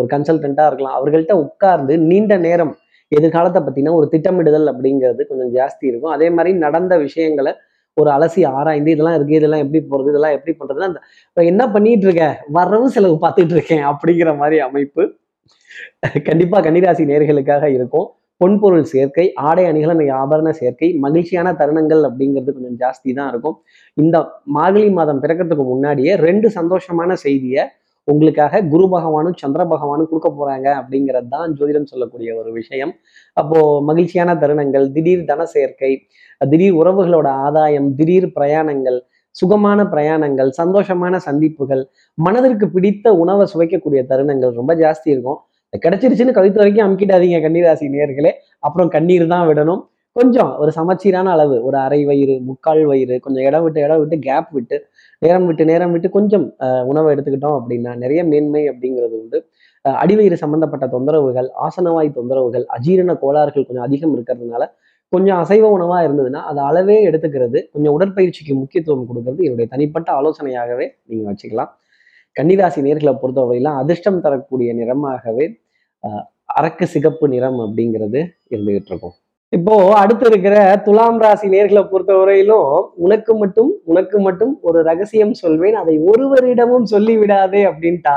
ஒரு கன்சல்டண்ட்டாக இருக்கலாம், அவர்கள்ட்ட உட்கார்ந்து நீண்ட நேரம் எதிர்காலத்தை பற்றினா ஒரு திட்டமிடுதல் அப்படிங்கிறது கொஞ்சம் ஜாஸ்தி இருக்கும். அதே மாதிரி நடந்த விஷயங்களை ஒரு அலசி ஆராய்ந்து இதெல்லாம் இருக்குது, இதெல்லாம் எப்படி போகிறது, இதெல்லாம் எப்படி பண்ணுறது, அந்த என்ன பண்ணிட்டு இருக்கேன், வரவும் செலவு பார்த்துட்டு இருக்கேன் அப்படிங்கிற மாதிரி அமைப்பு கண்டிப்பாக கன்னிராசி நேயர்களுக்காக இருக்கும். பொன்பொருள் சேர்க்கை, ஆடை அணிகள், ஆபரண சேர்க்கை, மகிழ்ச்சியான தருணங்கள் அப்படிங்கிறது கொஞ்சம் ஜாஸ்தி தான் இருக்கும். இந்த மார்கழி மாதம் பிறக்கிறதுக்கு முன்னாடியே 2 சந்தோஷமான செய்தியை உங்களுக்காக குரு பகவானும் சந்திர பகவானும் கொடுக்க போறாங்க அப்படிங்கிறது தான் ஜோதிடம் சொல்லக்கூடிய ஒரு விஷயம். அப்போ மகிழ்ச்சியான தருணங்கள், திடீர் தன சேர்க்கை, திடீர் உறவுகளோட ஆதாயம், திடீர் பிரயாணங்கள், சுகமான பிரயாணங்கள், சந்தோஷமான சந்திப்புகள், மனதிற்கு பிடித்த உணவை சுவைக்கக்கூடிய தருணங்கள் ரொம்ப ஜாஸ்தி இருக்கும். கிடைச்சிருச்சுன்னு கழுத்து வரைக்கும் அமுக்கிட்டாதீங்க கன்னிராசி நேயர்களே, அப்புறம் கண்ணீர் தான் விடணும். கொஞ்சம் ஒரு சமச்சீரான அளவு, ஒரு அரை வயிறு, முக்கால் வயிறு, கொஞ்சம் இடம் விட்டு கேப் விட்டு நேரம் விட்டு கொஞ்சம் உணவை எடுத்துக்கிட்டோம் அப்படின்னா நிறைய மேன்மை அப்படிங்கிறது உண்டு. அடிவயிறு சம்பந்தப்பட்ட தொந்தரவுகள், ஆசனவாய் தொந்தரவுகள், அஜீரண கோளாறுகள் கொஞ்சம் அதிகம் இருக்கிறதுனால கொஞ்சம் அசைவ உணவாக இருந்ததுன்னா அது அளவே எடுத்துக்கிறது, கொஞ்சம் உடற்பயிற்சிக்கு முக்கியத்துவம் கொடுக்கறது என்னுடைய தனிப்பட்ட ஆலோசனையாகவே நீங்கள் வச்சுக்கலாம். கன்னிராசி நேர்களை பொறுத்தவரையிலாம் அதிர்ஷ்டம் தரக்கூடிய நிறமாகவே அரக்கு சிகப்பு நிறம் அப்படிங்கிறது இருந்துகிட்டு இருக்கும். இப்போ அடுத்து இருக்கிற துலாம் ராசி நேர்களை பொறுத்தவரையிலும் உனக்கு மட்டும் ஒரு ரகசியம் சொல்வேன், அதை ஒருவரிடமும் சொல்லிவிடாதே அப்படின்ட்டா.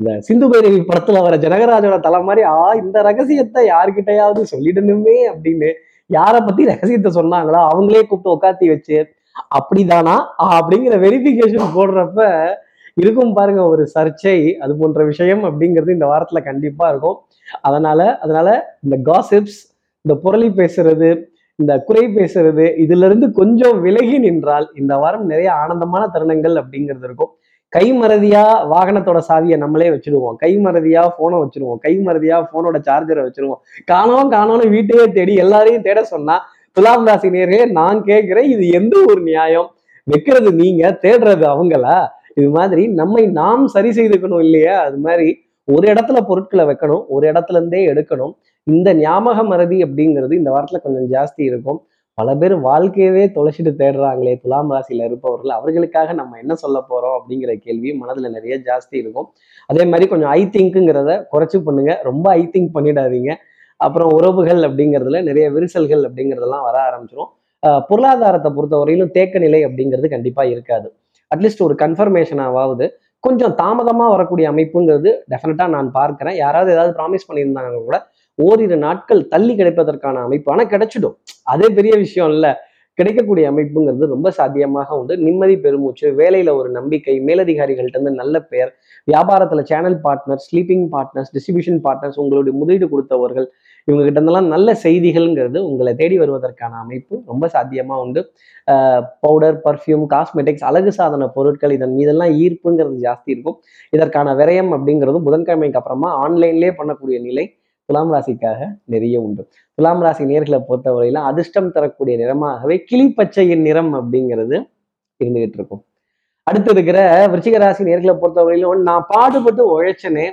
இந்த சிந்து பைரவி படத்துல வர ஜனகராஜோட தலை மாதிரி இந்த ரகசியத்தை யார்கிட்டையாவது சொல்லிடணுமே அப்படின்னு யாரை பத்தி ரகசியத்தை சொன்னாங்களோ அவங்களே கூப்பிட்டு உக்காத்தி வச்சு அப்படிதானா அப்படிங்கிற வெரிஃபிகேஷன் போடுறப்ப இருக்கும் பாருங்க ஒரு சர்ச்சை, அது போன்ற விஷயம் அப்படிங்கிறது இந்த வாரத்துல கண்டிப்பா இருக்கும். அதனால இந்த காசிப்ஸ், இந்த புரளி பேசுறது, இந்த குறை பேசுறது, இதுல இருந்து கொஞ்சம் விலகி நின்றால் இந்த வாரம் நிறைய ஆனந்தமான தருணங்கள் அப்படிங்கிறது இருக்கும். கைமறதியா வாகனத்தோட சாவியை நம்மளே வச்சிருவோம், கைமறதியா போனை வச்சிருவோம், கைமறதியா போனோட சார்ஜரை வச்சிருவோம், காணோன்னு வீட்டையே தேடி எல்லாரையும் தேட சொன்னா துலாம் ராசி நேர்களே நான் கேட்கிறேன், இது எந்த ஒரு நியாயம்? வைக்கிறது நீங்க, தேடுறது அவங்களா? இது மாதிரி நம்மை நாம் சரி செய்துக்கணும் இல்லையா? அது மாதிரி ஒரு இடத்துல பொருட்களை வைக்கணும், ஒரு இடத்துல இருந்தே எடுக்கணும். இந்த ஞாபக மறதி அப்படிங்கிறது இந்த வாரத்துல கொஞ்சம் ஜாஸ்தி இருக்கும். பல பேர் வாழ்க்கையவே தொலைச்சிட்டு தேடுறாங்களே துலாம் ராசியில இருப்பவர்கள், அவர்களுக்காக நம்ம என்ன சொல்ல போறோம் அப்படிங்கிற கேள்வியும் மனதுல நிறைய ஜாஸ்தி இருக்கும். அதே மாதிரி கொஞ்சம் ஐ திங்க்குங்கிறத குறைச்சு பண்ணுங்க, ரொம்ப ஐ திங்க் பண்ணிடாதீங்க. அப்புறம் உறவுகள் அப்படிங்கிறதுல நிறைய விரிசல்கள் அப்படிங்கிறதெல்லாம் வர ஆரம்பிச்சிடும். பொருளாதாரத்தை பொறுத்தவரையிலும் தேக்க நிலை அப்படிங்கிறது கண்டிப்பா இருக்காது. அட்லீஸ்ட் ஒரு கன்ஃபர்மேஷனாவது கொஞ்சம் தாமதமா வரக்கூடிய அமைப்புங்கிறது டெஃபினட்டா நான் பார்க்கிறேன். யாராவது ஏதாவது ப்ராமிஸ் பண்ணியிருந்தாங்க கூட ஓரிரு நாட்கள் தள்ளி கிடைப்பதற்கான அமைப்பு ஆனால் கிடைச்சிடும். அதே பெரிய விஷயம் இல்லை, கிடைக்கக்கூடிய அமைப்புங்கிறது ரொம்ப சாத்தியமாக உண்டு. நிம்மதி, பெருமூச்சு, வேலையில ஒரு நம்பிக்கை, மேலதிகாரிகள்ட்ட இருந்து நல்ல பெயர், வியாபாரத்துல channel partners, sleeping partners, distribution partners, உங்களுடைய முதலீடு கொடுத்தவர்கள், இவங்க கிட்ட இருந்தெல்லாம் நல்ல செய்திகள்ங்கிறது உங்களை தேடி வருவதற்கான அமைப்பு ரொம்ப சாத்தியமா உண்டு. பவுடர், பர்ஃப்யூம், காஸ்மெட்டிக்ஸ், அழகு சாதன பொருட்கள், இதன் மீதெல்லாம் ஈர்ப்புங்கிறது ஜாஸ்தி இருக்கும். இதற்கான விரயம் அப்படிங்கிறதும் புதன்கிழமைக்கு அப்புறமா ஆன்லைன்லேயே பண்ணக்கூடிய நிலை துலாம் ராசிக்காக நிறைய உண்டு. துலாம் ராசி நேர்களை பொறுத்தவரையில அதிர்ஷ்டம் தரக்கூடிய நிறமாகவே கிளிப்பச்சையின் நிறம் அப்படிங்கிறது இருந்துகிட்டு இருக்கும். அடுத்து இருக்கிற விருச்சிக ராசி நேர்களை பொறுத்தவரையிலும் நான் பாடுபட்டு உழைச்சனே,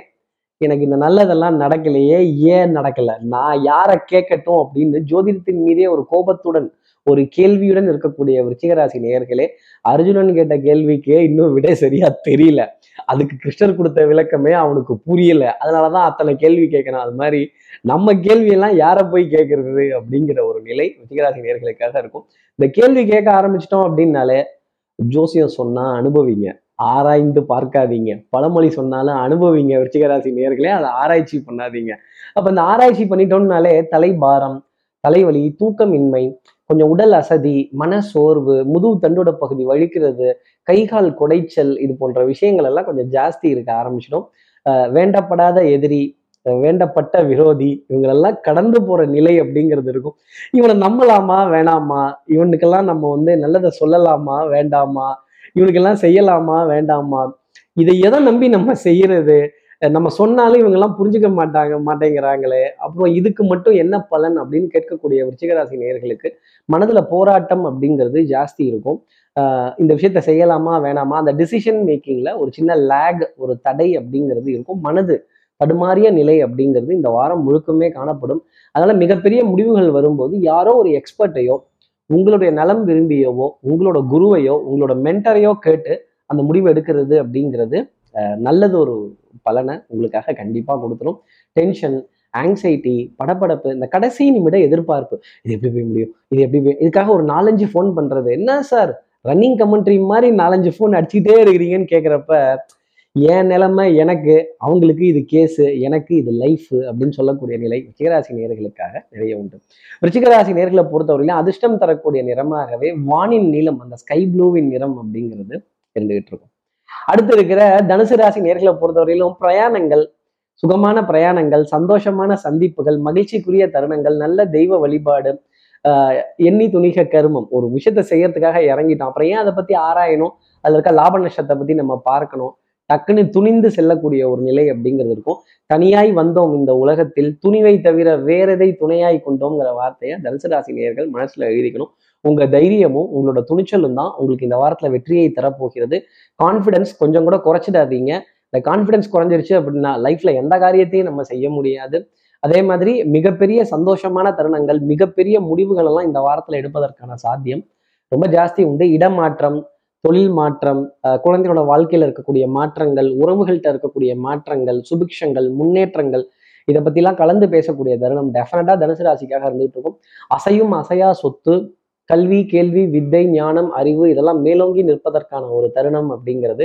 எனக்கு இந்த நல்லதெல்லாம் நடக்கலையே, ஏன் நடக்கல, நான் யாரை கேட்கட்டும் அப்படின்னு ஜோதிடத்தின் மீதே ஒரு கோபத்துடன் ஒரு கேள்வியுடன் இருக்கக்கூடிய விருச்சிக ராசி நேயர்களே, அர்ஜுனன் கேட்ட கேள்விக்கே இன்னும் விடை சரியா தெரியல, அதுக்கு கிருஷ்ணர் கொடுத்த விளக்கமே அவனுக்கு புரியல, அதனாலதான் அத்தனை கேள்வி கேட்கணும். அது மாதிரி நம்ம கேள்வியெல்லாம் யாரை போய் கேட்கறது அப்படிங்கிற ஒரு நிலை விருச்சிக ராசி நேயர்களுக்காக இருக்கும். இந்த கேள்வி கேட்க ஆரம்பிச்சிட்டோம் அப்படின்னாலே ஜோசியம் சொன்னா அனுபவிங்க, ஆராய்ந்து பார்க்காதீங்க. பழமொழி சொன்னாலும் அனுபவிங்க விருச்சிக ராசி நேயர்களே, அதை ஆராய்ச்சி பண்ணாதீங்க. அப்ப இந்த ஆராய்ச்சி பண்ணிட்டோம்னாலே தலைபாரம், தலைவலி, தூக்கமின்மை, கொஞ்சம் உடல் அசதி, மன சோர்வு, முதுகு தண்டோட பகுதி வலிக்கிறது, கைகால் குடைச்சல், இது போன்ற விஷயங்கள் எல்லாம் கொஞ்சம் ஜாஸ்தி இருக்க ஆரம்பிச்சிடும். வேண்டப்படாத எதிரி, வேண்டப்பட்ட விரோதி, இவங்களெல்லாம் கடந்து போற நிலை அப்படிங்கிறது இருக்கும். இவனை நம்பலாமா வேணாமா, இவனுக்கெல்லாம் நம்ம நல்லதை சொல்லலாமா வேண்டாமா, இவனுக்கெல்லாம் செய்யலாமா வேண்டாமா, இதை எதை நம்பி நம்ம செய்யறது, நம்ம சொன்னாலும் இவங்கெல்லாம் புரிஞ்சுக்க மாட்டேங்கிறாங்களே, அப்புறம் இதுக்கு மட்டும் என்ன பலன் அப்படின்னு கேட்கக்கூடிய விருச்சிகராசி நேயர்களுக்கு மனதுல போராட்டம் அப்படிங்கிறது ஜாஸ்தி இருக்கும். இந்த விஷயத்த செய்யலாமா வேணாமா, அந்த டிசிஷன் மேக்கிங்ல ஒரு சின்ன லேக், ஒரு தடை அப்படிங்கிறது இருக்கும். மனது தடுமாறிய நிலை அப்படிங்கிறது இந்த வாரம் முழுக்கமே காணப்படும். அதனால மிகப்பெரிய முடிவுகள் வரும்போது யாரோ ஒரு எக்ஸ்பர்ட்டையோ, உங்களுடைய நலம் விரும்பியவோ, உங்களோட குருவையோ, உங்களோட மென்டரையோ கேட்டு அந்த முடிவு எடுக்கிறது அப்படிங்கிறது நல்லது ஒரு பலனை உங்களுக்காக கண்டிப்பாக கொடுத்துரும். டென்ஷன், ஆங்ஸைட்டி, படபடப்பு, இந்த கடைசி நிமிட எதிர்பார்ப்பு, இது எப்படி போய் முடியும், இது எப்படி போய், இதுக்காக ஒரு 4-5 ஃபோன் பண்ணுறது, என்ன சார் ரன்னிங் கமெண்ட்ரி மாதிரி 4-5 ஃபோன் அடிச்சுக்கிட்டே இருக்கிறீங்கன்னு கேட்குறப்ப என் நிலைமை எனக்கு, அவங்களுக்கு இது கேஸு, எனக்கு இது லைஃபு அப்படின்னு சொல்லக்கூடிய நிலை விருச்சிகராசி நேயர்களுக்காக நிறைய உண்டு. விருச்சிகராசி நேயர்களை பொறுத்தவரையிலும் அதிர்ஷ்டம் தரக்கூடிய நிறமாகவே வானின் நீளம், அந்த ஸ்கை ப்ளூவின் நிறம் அப்படிங்கிறது இருந்துகிட்டு இருக்கும். அடுத்து இருக்கிற தனுசு ராசி நேயர்களை பொறுத்தவரையிலும் பிரயாணங்கள், சுகமான பிரயாணங்கள், சந்தோஷமான சந்திப்புகள், மகிழ்ச்சிக்குரிய தருணங்கள், நல்ல தெய்வ வழிபாடு, எண்ணி துணிக கர்மம். ஒரு விஷயத்த செய்யறதுக்காக இறங்கிட்டோம், அப்புறம் ஏன் அதை பத்தி ஆராயணும், அதுல இருக்க லாப நஷ்டத்தை பத்தி நம்ம பார்க்கணும். டக்குன்னு துணிந்து செல்லக்கூடிய ஒரு நிலை அப்படிங்கிறது இருக்கும். தனியாய் வந்தோம் இந்த உலகத்தில், துணிவை தவிர வேறதை துணையாய் கொண்டோங்கிற வார்த்தையை தனுசுராசி நேயர்கள் மனசுல எழுதிக்கணும். உங்க தைரியமும் உங்களோட துணிச்சலும் தான் உங்களுக்கு இந்த வாரத்துல வெற்றியை தரப்போகிறது. கான்ஃபிடன்ஸ் கொஞ்சம் கூட குறைச்சிடாதீங்க. இந்த கான்ஃபிடன்ஸ் குறைஞ்சிருச்சு அப்படின்னா லைஃப்ல எந்த காரியத்தையும் நம்ம செய்ய முடியாது. அதே மாதிரி மிகப்பெரிய சந்தோஷமான தருணங்கள், மிகப்பெரிய முடிவுகள் எல்லாம் இந்த வாரத்துல எடுப்பதற்கான சாத்தியம் ரொம்ப ஜாஸ்தி உண்டு. இடமாற்றம், தொழில் மாற்றம், குழந்தையோட வாழ்க்கையில இருக்கக்கூடிய மாற்றங்கள், உறவுகள்கிட்ட இருக்கக்கூடிய மாற்றங்கள், சுபிக்ஷங்கள், முன்னேற்றங்கள், இதை பத்திலாம் கலந்து பேசக்கூடிய தருணம் டெஃபினட்டா தனுசு ராசிக்காக இருந்துகிட்டு இருக்கும். அசையும் அசையா சொத்து, கல்வி, கேள்வி, வித்தை, ஞானம், அறிவு இதெல்லாம் மேலோங்கி நிற்பதற்கான ஒரு தருணம் அப்படிங்கிறது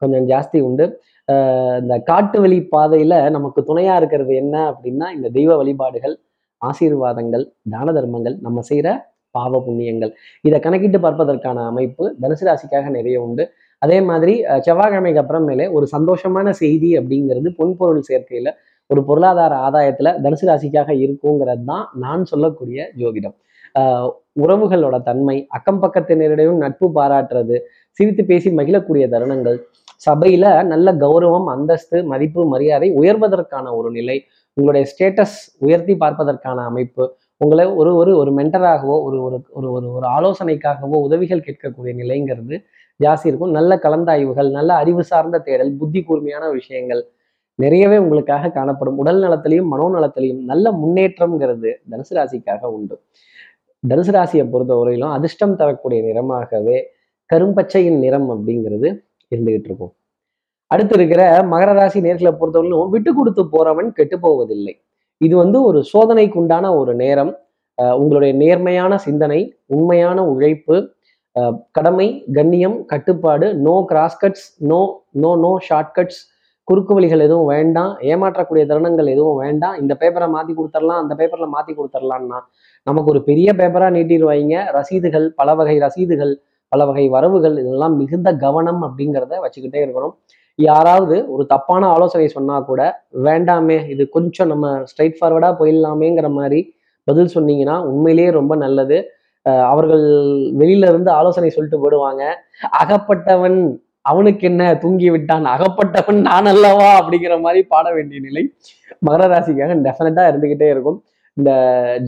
கொஞ்சம் ஜாஸ்தி உண்டு. இந்த காட்டு வழி பாதையில நமக்கு துணையா இருக்கிறது என்ன அப்படின்னா இந்த தெய்வ வழிபாடுகள், ஆசீர்வாதங்கள், தான தர்மங்கள், நம்ம செய்யற பாவ புண்ணியங்கள், இதை கணக்கிட்டு பார்ப்பதற்கான அமைப்பு தனுசு ராசிக்காக நிறைய உண்டு. அதே மாதிரி செவ்வாய்க்கிழமைக்கு அப்புறமேலே ஒரு சந்தோஷமான செய்தி அப்படிங்கிறது பொன்பொருள் சேர்க்கையில ஒரு பொருளாதார ஆதாயத்துல தனுசு ராசிக்காக இருக்குங்கிறது தான் நான் சொல்லக்கூடிய ஜோதிடம். உறவுகளோட தன்மை, அக்கம் பக்கத்தினரிடையும் நட்பு பாராட்டுறது, சிரித்து பேசி மகிழக்கூடிய தருணங்கள், சபையில நல்ல கௌரவம், அந்தஸ்து, மதிப்பு, மரியாதை உயர்வதற்கான ஒரு நிலை, உங்களுடைய ஸ்டேட்டஸ் உயர்த்தி பார்ப்பதற்கான அமைப்பு, உங்களை ஒரு ஒரு ஒரு மென்டராகவோ ஒரு ஒரு ஒரு ஆலோசனைக்காகவோ உதவிகள் கேட்கக்கூடிய நிலைங்கிறது ஜாஸ்தி இருக்கும். நல்ல கலந்தாய்வுகள், நல்ல அறிவு சார்ந்த தேடல், புத்தி கூர்மையான விஷயங்கள் நிறையவே உங்களுக்காக காணப்படும். உடல் நலத்திலையும் மனோநலத்திலையும் நல்ல முன்னேற்றம்ங்கிறது தனுசு ராசிக்காக உண்டு. தனுசு ராசியை பொறுத்த வரையிலும் அதிர்ஷ்டம் தரக்கூடிய நிறமாகவே கரும்பச்சையின் நிறம் அப்படிங்கிறது இருந்துகிட்டு இருக்கும். அடுத்து இருக்கிற மகர ராசி நேர்களை பொறுத்தவரையிலும் விட்டு கொடுத்து போறவன் கெட்டு போவதில்லை. இது ஒரு சோதனைக்கு உண்டான ஒரு நேரம். உங்களுடைய நேர்மையான சிந்தனை, உண்மையான உழைப்பு, கடமை, கண்ணியம், கட்டுப்பாடு, no crosscuts, no no no shortcuts, குறுக்கு வழிகள் எதுவும் வேண்டாம், ஏமாற்றக்கூடிய தருணங்கள் எதுவும் வேண்டாம். இந்த பேப்பரை மாற்றி கொடுத்துடலாம், அந்த பேப்பரில் மாற்றி கொடுத்துடலான்னா நமக்கு ஒரு பெரிய பேப்பராக நீட்டிடுவாங்க. ரசீதுகள், பல வகை ரசீதுகள், பல வகை வரவுகள், இதெல்லாம் மிகுந்த கவனம் அப்படிங்கிறத வச்சுக்கிட்டே இருக்கிறோம். யாராவது ஒரு தப்பான ஆலோசனை சொன்னா கூட வேண்டாமே, இது கொஞ்சம் நம்ம ஸ்ட்ரைட் ஃபார்வர்டா போயிடலாமேங்கிற மாதிரி பதில் சொன்னீங்கன்னா உண்மையிலேயே ரொம்ப நல்லது. அவர்கள் வெளியில இருந்து ஆலோசனை சொல்லிட்டு போடுவாங்க. அகப்பட்டவன் அவனுக்கு என்ன, தூங்கி விட்டான், அகப்பட்டவன் நான் அல்லவா அப்படிங்கிற மாதிரி பாட வேண்டிய நிலை மகர ராசிக்காக டெஃபினட்டா இருந்துகிட்டே இருக்கும். இந்த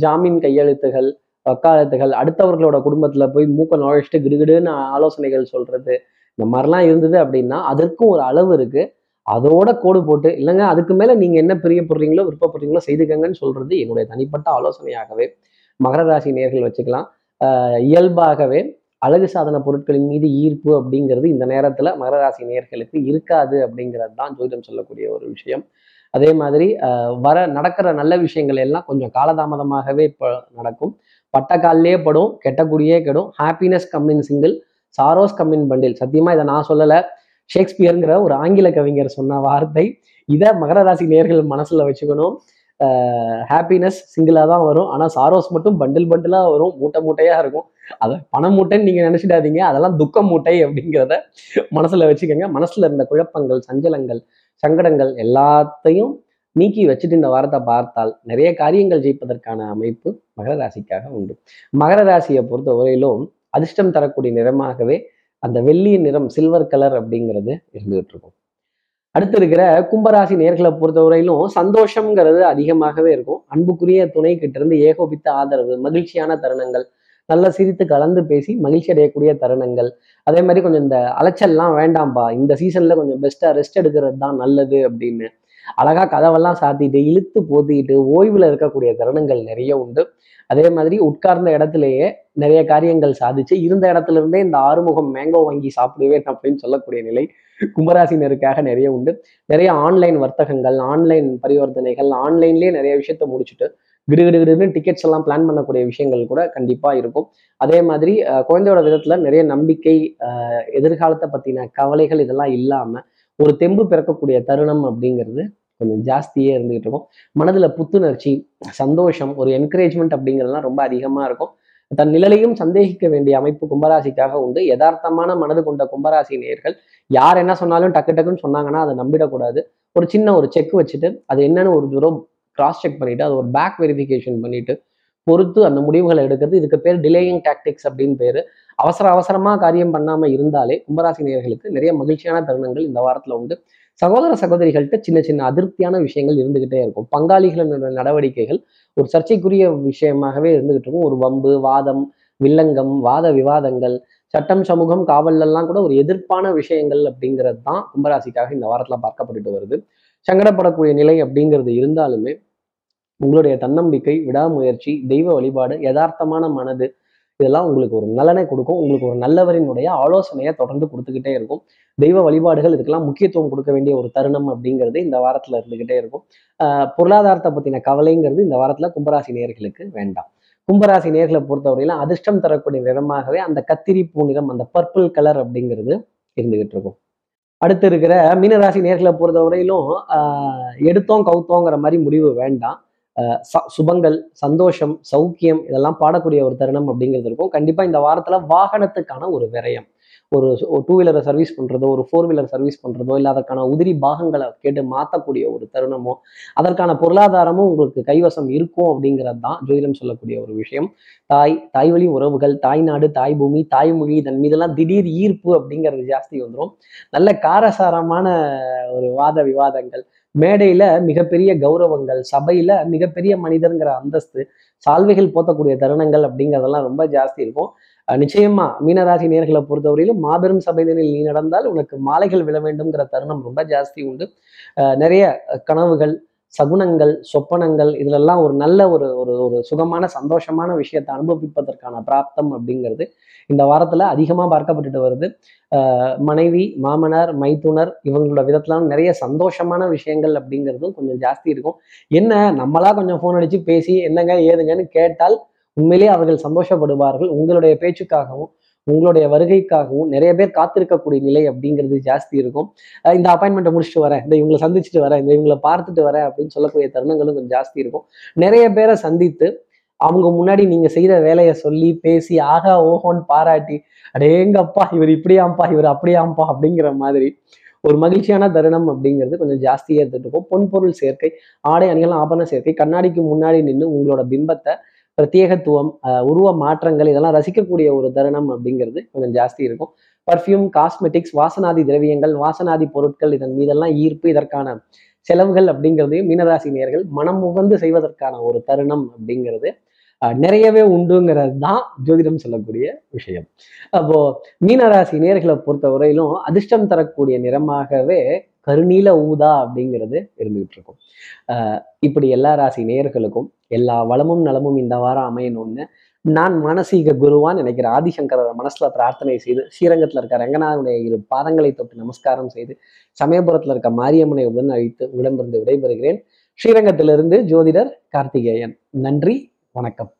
ஜாமீன் கையெழுத்துகள், வக்காலத்துகள், அடுத்தவர்களோட குடும்பத்துல போய் மூக்க நுழைச்சிட்டு கிடுகிடுன்னு ஆலோசனைகள் சொல்றது, இந்த மாதிரிலாம் இருந்தது அப்படின்னா அதற்கும் ஒரு அளவு இருக்கு. அதோட கோடு போட்டு இல்லைங்க, அதுக்கு மேல நீங்க என்ன பிரியப்படுறீங்களோ விருப்பப்படுறீங்களோ செய்துக்கங்கன்னு சொல்றது என்னுடைய தனிப்பட்ட ஆலோசனையாகவே மகர ராசி நேர்கள் வச்சுக்கலாம். இயல்பாகவே அழகு சாதன பொருட்களின் மீது ஈர்ப்பு அப்படிங்கிறது இந்த நேரத்துல மகர ராசி நேர்களுக்கு இருக்காது அப்படிங்கிறது தான் ஜோதிடம் சொல்லக்கூடிய ஒரு விஷயம். அதே மாதிரி வர நடக்கிற நல்ல விஷயங்கள் எல்லாம் கொஞ்சம் காலதாமதமாகவே இப்போ நடக்கும். பட்ட காலிலே படும், கெட்டக்கூடியே கெடும். Happiness come in single, sorrows come in bundle. சத்தியமா இதை நான் சொல்லலை, ஷேக்ஸ்பியருங்கிற ஒரு ஆங்கில கவிஞர் சொன்ன வார்த்தை. இதை மகர ராசி நேர்கள் மனசுல வச்சுக்கணும். ஹாப்பினஸ் சிங்கிளாக தான் வரும், ஆனால் சாரோஸ் மட்டும் பண்டில் பண்டிலாக வரும், மூட்டை மூட்டையாக இருக்கும். அதை பண மூட்டைன்னு நீங்கள் நினச்சிடாதீங்க, அதெல்லாம் துக்க மூட்டை அப்படிங்கிறத மனசில் வச்சுக்கோங்க. மனசில் இருந்த குழப்பங்கள், சஞ்சலங்கள், சங்கடங்கள் எல்லாத்தையும் நீக்கி வச்சுட்டு இந்த வாரத்தை பார்த்தால் நிறைய காரியங்கள் ஜெயிப்பதற்கான அமைப்பு மகர ராசிக்காக உண்டு. மகர ராசியை பொறுத்த வரையிலும் அதிர்ஷ்டம் தரக்கூடிய நிறமாகவே அந்த வெள்ளிய நிறம், சில்வர் கலர் அப்படிங்கிறது இருந்துகிட்டு இருக்கும். அடுத்து இருக்கிற கும்பராசி நேர்களை பொறுத்தவரையிலும் சந்தோஷம்ங்கிறது அதிகமாகவே இருக்கும். அன்புக்குரிய துணை கிட்ட இருந்து ஏகோபித்த ஆதரவு, மகிழ்ச்சியான தருணங்கள், நல்லா சிரித்து கலந்து பேசி மகிழ்ச்சி அடையக்கூடிய தருணங்கள். அதே மாதிரி கொஞ்சம் இந்த அலைச்சல்லாம் வேண்டாம்பா, இந்த சீசன்ல கொஞ்சம் பெஸ்டா ரெஸ்ட் எடுக்கிறது தான் நல்லது அப்படின்னு அழகா கதவெல்லாம் சாத்திட்டு இழுத்து போத்திட்டு ஓய்வுல இருக்கக்கூடிய தருணங்கள் நிறைய உண்டு. அதே மாதிரி உட்கார்ந்த இடத்துலயே நிறைய காரியங்கள் சாதிச்சு இருந்த இடத்துல இருந்தே இந்த ஆறுமுகம் மேங்கோ வாங்கி சாப்பிடுவேன் அப்படின்னு சொல்லக்கூடிய நிலை கும்பராசினருக்காக நிறைய உண்டு. நிறைய ஆன்லைன் வர்த்தகங்கள், ஆன்லைன் பரிவர்த்தனைகள், ஆன்லைன்லயே நிறைய விஷயத்த முடிச்சுட்டு கிடுகிடுன்னு டிக்கெட்ஸ் எல்லாம் பிளான் பண்ணக்கூடிய விஷயங்கள் கூட கண்டிப்பா இருக்கும். அதே மாதிரி குழந்தையோட விதத்துல நிறைய நம்பிக்கை, எதிர்காலத்தை பத்தின கவலைகள் இதெல்லாம் இல்லாம ஒரு தெம்பு பிறக்கக்கூடிய தருணம் அப்படிங்கிறது கொஞ்சம் ஜாஸ்தியே இருந்துகிட்டு இருக்கும். மனதுல புத்துணர்ச்சி, சந்தோஷம், ஒரு என்கரேஜ்மெண்ட் அப்படிங்கிறதுலாம் ரொம்ப அதிகமா இருக்கும். தன் நிலையையும் சந்தேகிக்க வேண்டிய அமைப்பு கும்பராசிக்காக உண்டு. யதார்த்தமான மனது கொண்ட கும்பராசி நேயர்கள் யார் என்ன சொன்னாலும் டக்கு டக்குன்னு சொன்னாங்கன்னா அதை நம்பிடக்கூடாது. ஒரு சின்ன ஒரு செக் வச்சுட்டு அது என்னன்னு ஒரு தூரம் கிராஸ் செக் பண்ணிட்டு அது ஒரு பேக் வெரிஃபிகேஷன் பண்ணிட்டு பொறுத்து அந்த முடிவுகளை எடுக்கிறது. இதுக்கு பேர் டிலேயிங் டாக்டிக்ஸ் அப்படின்னு பேர். அவசர அவசரமாக காரியம் பண்ணாமல் இருந்தாலே கும்பராசி நேயர்களுக்கு நிறைய மகிழ்ச்சியான தருணங்கள் இந்த வாரத்தில் உண்டு. சகோதர சகோதரிகள்கிட்ட சின்ன சின்ன அதிருப்தியான விஷயங்கள் இருந்துகிட்டே இருக்கும். பங்காளிகளோட நடவடிக்கைகள் ஒரு சர்ச்சைக்குரிய விஷயமாகவே இருந்துகிட்டு இருக்கும். ஒரு வம்பு, வாதம், வில்லங்கம், வாத விவாதங்கள், சட்டம், சமூகம், காவல்லாம் கூட ஒரு எதிர்ப்பான விஷயங்கள் அப்படிங்கிறது தான் கும்பராசிக்காக இந்த வாரத்தில் பார்க்கப்பட்டு வருது. சங்கடப்படக்கூடிய நிலை அப்படிங்கிறது இருந்தாலுமே உங்களுடைய தன்னம்பிக்கை, விடாமுயற்சி, தெய்வ வழிபாடு, யதார்த்தமான மனது இதெல்லாம் உங்களுக்கு ஒரு நலனை கொடுக்கும். உங்களுக்கு ஒரு நல்லவரினுடைய ஆலோசனையை தொடர்ந்து கொடுத்துக்கிட்டே இருக்கும். தெய்வ வழிபாடுகள் இதுக்கெல்லாம் முக்கியத்துவம் கொடுக்க வேண்டிய ஒரு தருணம் அப்படிங்கிறது இந்த வாரத்தில் இருந்துகிட்டே இருக்கும். பொருளாதாரத்தை பற்றின கவலைங்கிறது இந்த வாரத்தில் கும்பராசி நேயர்களுக்கு வேண்டாம். கும்பராசி நேர்களை பொறுத்தவரையில அதிர்ஷ்டம் தரக்கூடிய நிறமாகவே அந்த கத்திரி பூ நிறம், அந்த பர்பிள் கலர் அப்படிங்கிறது இருந்துகிட்டு இருக்கும். அடுத்து இருக்கிற மீனராசி நேர்களை பொறுத்தவரையிலும் எடுத்தோம் கவுத்தோங்கிற மாதிரி முடிவு வேண்டாம். சுபங்கள், சந்தோஷம், சௌக்கியம் இதெல்லாம் பாடக்கூடிய ஒரு தருணம் அப்படிங்கிறது இருக்கும். கண்டிப்பா இந்த வாரத்துல வாகனத்துக்கான ஒரு விரயம், ஒரு 2-வீலரை சர்வீஸ் பண்றதோ, ஒரு 4-வீலர் சர்வீஸ் பண்றதோ, இல்லை அதற்கான உதிரி பாகங்களை கேட்டு மாற்றக்கூடிய ஒரு தருணமோ, அதற்கான பொருளாதாரமும் உங்களுக்கு கைவசம் இருக்கும் அப்படிங்கிறது தான் ஜோதிடம் சொல்லக்கூடிய ஒரு விஷயம். தாய்வழி உறவுகள், தாய்நாடு, தாய் பூமி, தாய்மொழி இதன் மீதெல்லாம் திடீர் ஈர்ப்பு அப்படிங்கிறது ஜாஸ்தி வந்துடும். நல்ல காரசாரமான ஒரு வாத விவாதங்கள், மேடையில மிகப்பெரிய கௌரவங்கள், சபையில மிகப்பெரிய மனிதருங்கிற அந்தஸ்து, சால்வைகள் போத்தக்கூடிய தருணங்கள் அப்படிங்கிறதெல்லாம் ரொம்ப ஜாஸ்தி இருக்கும். நிச்சயமா மீனராசி நேர்களை பொறுத்தவரையிலும் மாபெரும் சபைதனில் நீ நடந்தால் உனக்கு மாலைகள் விழ வேண்டும்ங்கிற தருணம் ரொம்ப ஜாஸ்தி உண்டு. நிறைய கனவுகள், சகுனங்கள், சொப்பனங்கள் இதுலெல்லாம் ஒரு நல்ல ஒரு ஒரு சுகமான சந்தோஷமான விஷயத்தை அனுபவிப்பதற்கான பிராப்தம் அப்படிங்கிறது இந்த வாரத்துல அதிகமாக பார்க்கப்பட்டுட்டு வருது. மனைவி, மாமனார், மைத்துனர் இவங்களோட விதத்திலாம் நிறைய சந்தோஷமான விஷயங்கள் அப்படிங்கிறதும் கொஞ்சம் ஜாஸ்தி இருக்கும். என்ன நம்மளா கொஞ்சம் ஃபோன் அடிச்சு பேசி என்னங்க ஏதுங்கன்னு கேட்டால் உண்மையிலே அவர்கள் சந்தோஷப்படுவார்கள். உங்களுடைய பேச்சுக்காகவும் உங்களுடைய வருகைக்காகவும் நிறைய பேர் காத்திருக்கக்கூடிய நிலை அப்படிங்கிறது ஜாஸ்தி இருக்கும். இந்த அப்பாயின்மெண்ட்டை முடிச்சுட்டு வரேன், இந்த இவங்களை சந்திச்சுட்டு வரேன், இந்த இவங்களை பார்த்துட்டு வரேன் அப்படின்னு சொல்லக்கூடிய தருணங்களும் கொஞ்சம் ஜாஸ்தி இருக்கும். நிறைய பேரை சந்தித்து அவங்க முன்னாடி நீங்க செய்த வேலையை சொல்லி பேசி ஆகா ஓஹோன்னு பாராட்டி அடேங்கப்பா இவர் இப்படியாம்பா இவர் அப்படியாம்பா அப்படிங்கிற மாதிரி ஒரு மகிழ்ச்சியான தருணம் அப்படிங்கிறது கொஞ்சம் ஜாஸ்தியாக எடுத்துட்டு இருக்கும். பொன்பொருள் சேர்க்கை, ஆடை அணிகள், ஆபரண சேர்க்கை, கண்ணாடிக்கு முன்னாடி நின்று உங்களோட பிம்பத்தை, பிரத்யேகத்துவம், உருவ மாற்றங்கள் இதெல்லாம் ரசிக்கக்கூடிய ஒரு தருணம் அப்படிங்கிறது கொஞ்சம் ஜாஸ்தி இருக்கும். பர்ஃப்யூம், காஸ்மெட்டிக்ஸ், வாசனாதி திரவியங்கள், வாசனாதி பொருட்கள் இதன் மீதெல்லாம் ஈர்ப்பு, இதற்கான செலவுகள் அப்படிங்கிறதையும் மீனராசி நேயர்கள் மனம் முகந்து செய்வதற்கான ஒரு தருணம் அப்படிங்கிறது நிறையவே உண்டுங்கிறது தான் ஜோதிடம் சொல்லக்கூடிய விஷயம். அப்போ மீனராசி நேயர்களை பொறுத்த வரையிலும் அதிர்ஷ்டம் தரக்கூடிய நிறமாகவே கருநீல ஊதா அப்படிங்கிறது இருந்துகிட்டு இருக்கும். இப்படி எல்லா ராசி நேயர்களுக்கும் எல்லா வளமும் நலமும் இந்த வாரம் அமையணும்னு நான் மானசீக குருவான்னு நினைக்கிற ஆதிசங்கர மனசுல பிரார்த்தனை செய்து, ஸ்ரீரங்கத்தில் இருக்க ரங்கநாதனுடைய இரு பாதங்களை தொட்டு நமஸ்காரம் செய்து, சமயபுரத்தில் இருக்க மாரியம்மனை உடன் அழைத்து உடம்பிருந்து விடைபெறுகிறேன். ஸ்ரீரங்கத்திலிருந்து ஜோதிடர் கார்த்திகேயன். நன்றி, வணக்கம்.